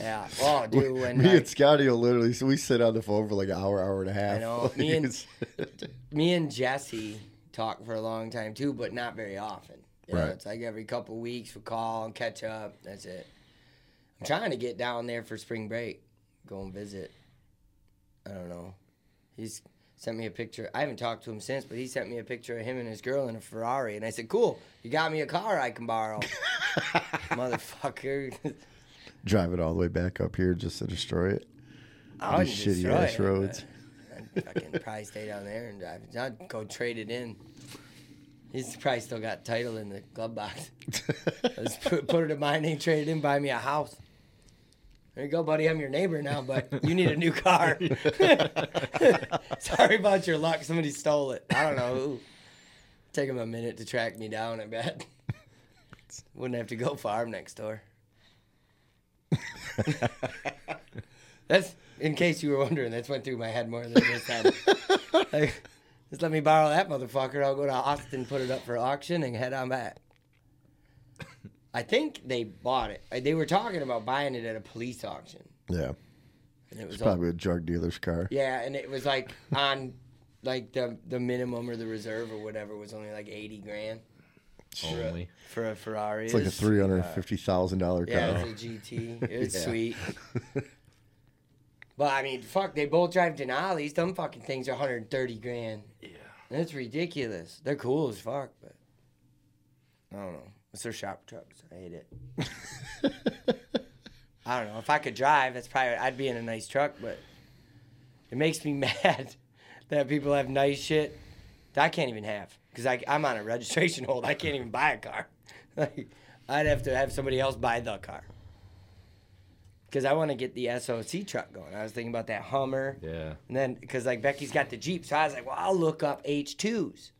Yeah. Oh, dude. When me I, and Scotty will literally, so we sit on the phone for like an hour, hour and a half. I know. Like, me, and, me and Jesse talk for a long time too, but not very often. You right. know, it's like every couple of weeks we'll call and catch up. That's it. I'm trying to get down there for spring break. Go and visit. I don't know. He's... Sent me a picture. I haven't talked to him since, but he sent me a picture of him and his girl in a Ferrari. And I said, cool, you got me a car I can borrow. Motherfucker. Drive it all the way back up here just to destroy it. I wouldn't destroy it. Shitty ass roads. I'd fucking probably stay down there and drive it. I'd go trade it in. He's probably still got title in the glove box. Let's put, put it in mine and trade it in, buy me a house. There you go, buddy. I'm your neighbor now, but you need a new car. Sorry about your luck. Somebody stole it. I don't know who. Take him a minute to track me down, I bet. Wouldn't have to go farm next door. That's in case you were wondering. That's went through my head more than this time. Like, just let me borrow that motherfucker. I'll go to Austin, put it up for auction, and head on back. I think they bought it. They were talking about buying it at a police auction. Yeah. And it was it's probably all, a drug dealer's car. Yeah, and it was like on like the the minimum or the reserve or whatever was only like eighty grand. Only for a Ferrari. It's like a three hundred and fifty thousand dollar car. Yeah, it's a G T. It's yeah. sweet. But I mean, fuck, they both drive Denali's. Them fucking things are hundred and thirty grand. Yeah. That's ridiculous. They're cool as fuck, but I don't know. It's their shop trucks. I hate it. I don't know. If I could drive, that's probably I'd be in a nice truck, but it makes me mad that people have nice shit that I can't even have. Because I'm on a registration hold. I can't even buy a car. Like, I'd have to have somebody else buy the car. Because I want to get the S O C truck going. I was thinking about that Hummer. Yeah. And then, because like Becky's got the Jeep. So I was like, well, I'll look up H twos.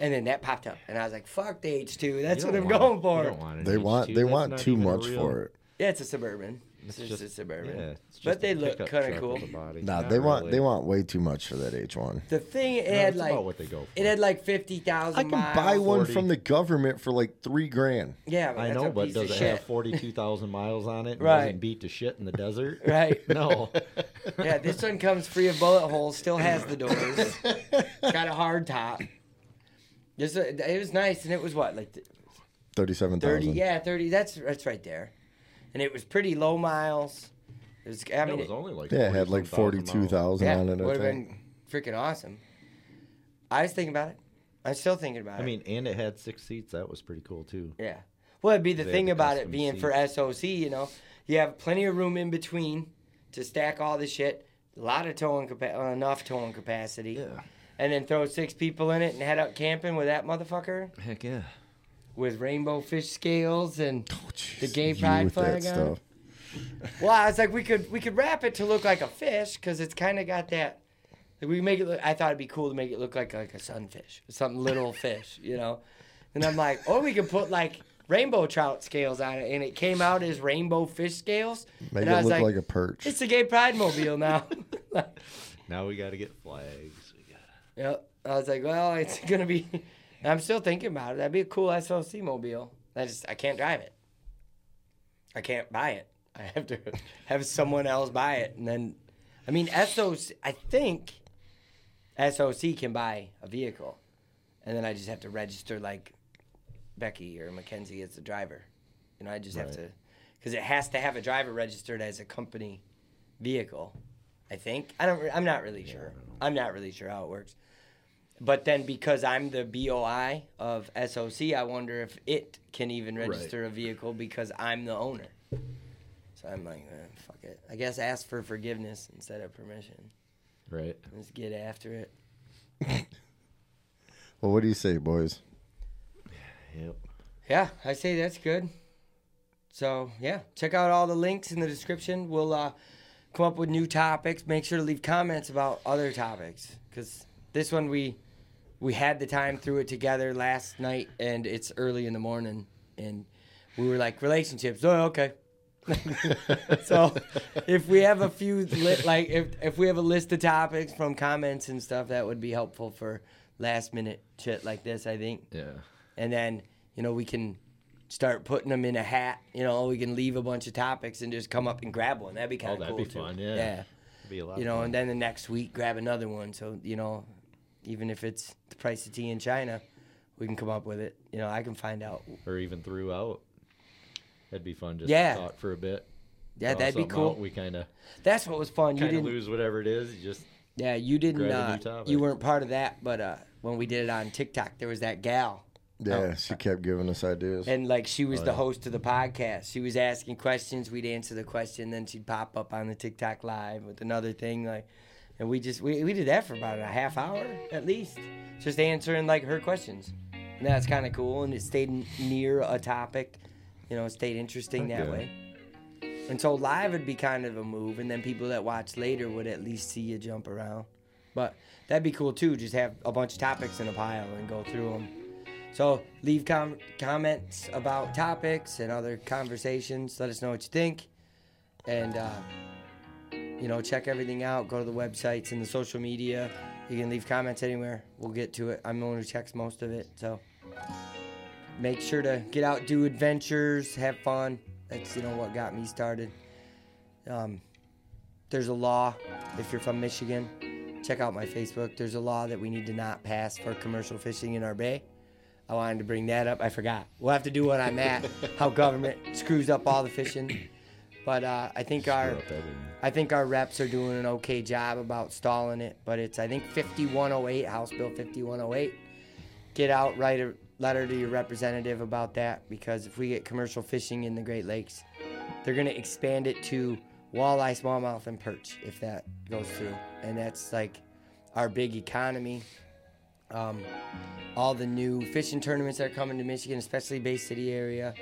And then that popped up. And I was like, fuck the H two. That's what I'm going for. They want they want, they want too much real... for it. Yeah, it's a Suburban. It's, it's just a Suburban. Yeah, it's just but they look kind of cool. The nah, Not they want really. they want way too much for that H one. The thing it no, had like what they go it had like fifty thousand miles. I can buy one forty from the government for like three grand. Yeah, but I that's know, a but piece does of it shit. Have forty-two thousand miles on it? And right, doesn't beat to shit in the desert. Right, no. Yeah, this one comes free of bullet holes. Still has the doors. It's got a hard top. This it was nice, and it was what like thirty-seven thousand. Thirty, yeah, thirty. That's that's right there. And it was pretty low miles. It was, I mean, it was only like yeah, it had like forty-two thousand on it. It would have been freaking awesome. I was thinking about it. I'm still thinking about it. I mean, and it had six seats. That was pretty cool, too. Yeah. Well, it'd be the thing about it being for S O C, you know. You have plenty of room in between to stack all the shit. A lot of towing capacity, enough towing capacity. Yeah. And then throw six people in it and head out camping with that motherfucker. Heck, yeah. With rainbow fish scales and oh, geez, the gay pride flag on. Well, I was like, we could we could wrap it to look like a fish because it's kind of got that. Like we make it. Look, I thought it'd be cool to make it look like like a sunfish, some little fish, you know. And I'm like, oh, we could put like rainbow trout scales on it, and it came out as rainbow fish scales. Make and it I was look like, like a perch. It's a gay pride mobile now. Like, now we got to get flags. We got. Yep. I was like, well, it's gonna be. I'm still thinking about it. That'd be a cool S O C mobile. I just I can't drive it. I can't buy it. I have to have someone else buy it, and then, I mean, S O C. I think S O C can buy a vehicle, and then I just have to register like Becky or Mackenzie as the driver. You know, I just right. have to, because it has to have a driver registered as a company vehicle. I think I don't. I'm not really yeah, sure. I'm not really sure how it works. But then because I'm the B O I of S O C, I wonder if it can even register right. a vehicle because I'm the owner. So I'm like, eh, fuck it. I guess ask for forgiveness instead of permission. Right. Let's get after it. Well, what do you say, boys? Yep. Yeah, I say that's good. So, yeah, check out all the links in the description. We'll uh, come up with new topics. Make sure to leave comments about other topics because this one we... We had the time through it together last night, and it's early in the morning, and we were like, relationships, oh, okay. So if we have a few, li- like, if, if we have a list of topics from comments and stuff, that would be helpful for last-minute shit like this, I think. Yeah. And then, you know, we can start putting them in a hat. You know, we can leave a bunch of topics and just come up and grab one. That'd be kind of oh, cool, that'd be too. Fun, yeah. Yeah. That'd be a lot you know, fun. And then the next week, grab another one, so, you know... Even if it's the price of tea in China, we can come up with it. You know, I can find out. Or even throughout. That'd be fun just yeah. to talk for a bit. Yeah, that'd be cool. Out. We kind of. That's what was fun. You didn't lose whatever it is. You just. Yeah, you didn't. Uh, you weren't part of that, but uh, when we did it on TikTok, there was that gal. Yeah, um, she kept giving us ideas. And like she was oh, the yeah. host of the podcast. She was asking questions. We'd answer the question, then she'd pop up on the TikTok live with another thing like. And we just, we, we did that for about a half hour, at least. Just answering, like, her questions. And that's kind of cool, and it stayed n- near a topic. You know, it stayed interesting okay. that way. And so live would be kind of a move, and then people that watch later would at least see you jump around. But that'd be cool, too, just have a bunch of topics in a pile and go through them. So leave com- comments about topics and other conversations. Let us know what you think. and uh, you know, check everything out. Go to the websites and the social media. You can leave comments anywhere. We'll get to it. I'm the one who checks most of it, so make sure to get out, do adventures, have fun. That's, you know, what got me started. Um, there's a law, if you're from Michigan, check out my Facebook. There's a law that we need to not pass for commercial fishing in our bay. I wanted to bring that up. I forgot. We'll have to do one on that, how government screws up all the fishing. But uh, I think our I think our reps are doing an okay job about stalling it. But it's, I think, fifty-one oh eight, House Bill fifty-one oh eight. Get out, write a letter to your representative about that, because if we get commercial fishing in the Great Lakes, they're going to expand it to walleye, smallmouth, and perch if that goes through. And that's like our big economy. Um, all the new fishing tournaments that are coming to Michigan, especially Bay City area,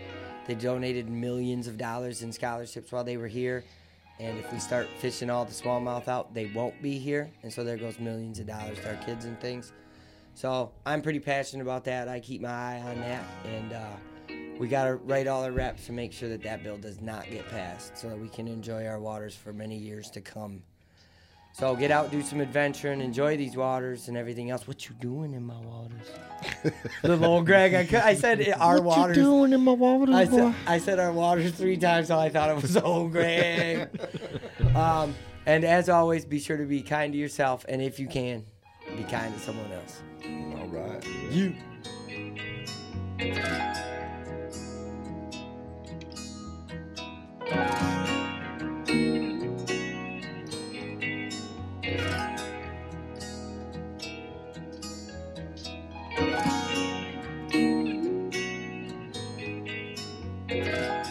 they donated millions of dollars in scholarships while they were here. And if we start fishing all the smallmouth out, they won't be here. And so there goes millions of dollars to our kids and things. So I'm pretty passionate about that. I keep my eye on that. And uh, we got to write all our reps to make sure that that bill does not get passed so that we can enjoy our waters for many years to come. So get out, do some adventure, and enjoy these waters and everything else. What you doing in my waters? Little old Greg, I, I said our what waters. What you doing in my waters, I boy? Said, I said our waters three times, so I thought it was old Greg. um, and as always, be sure to be kind to yourself, and if you can, be kind to someone else. All right. You. Yeah.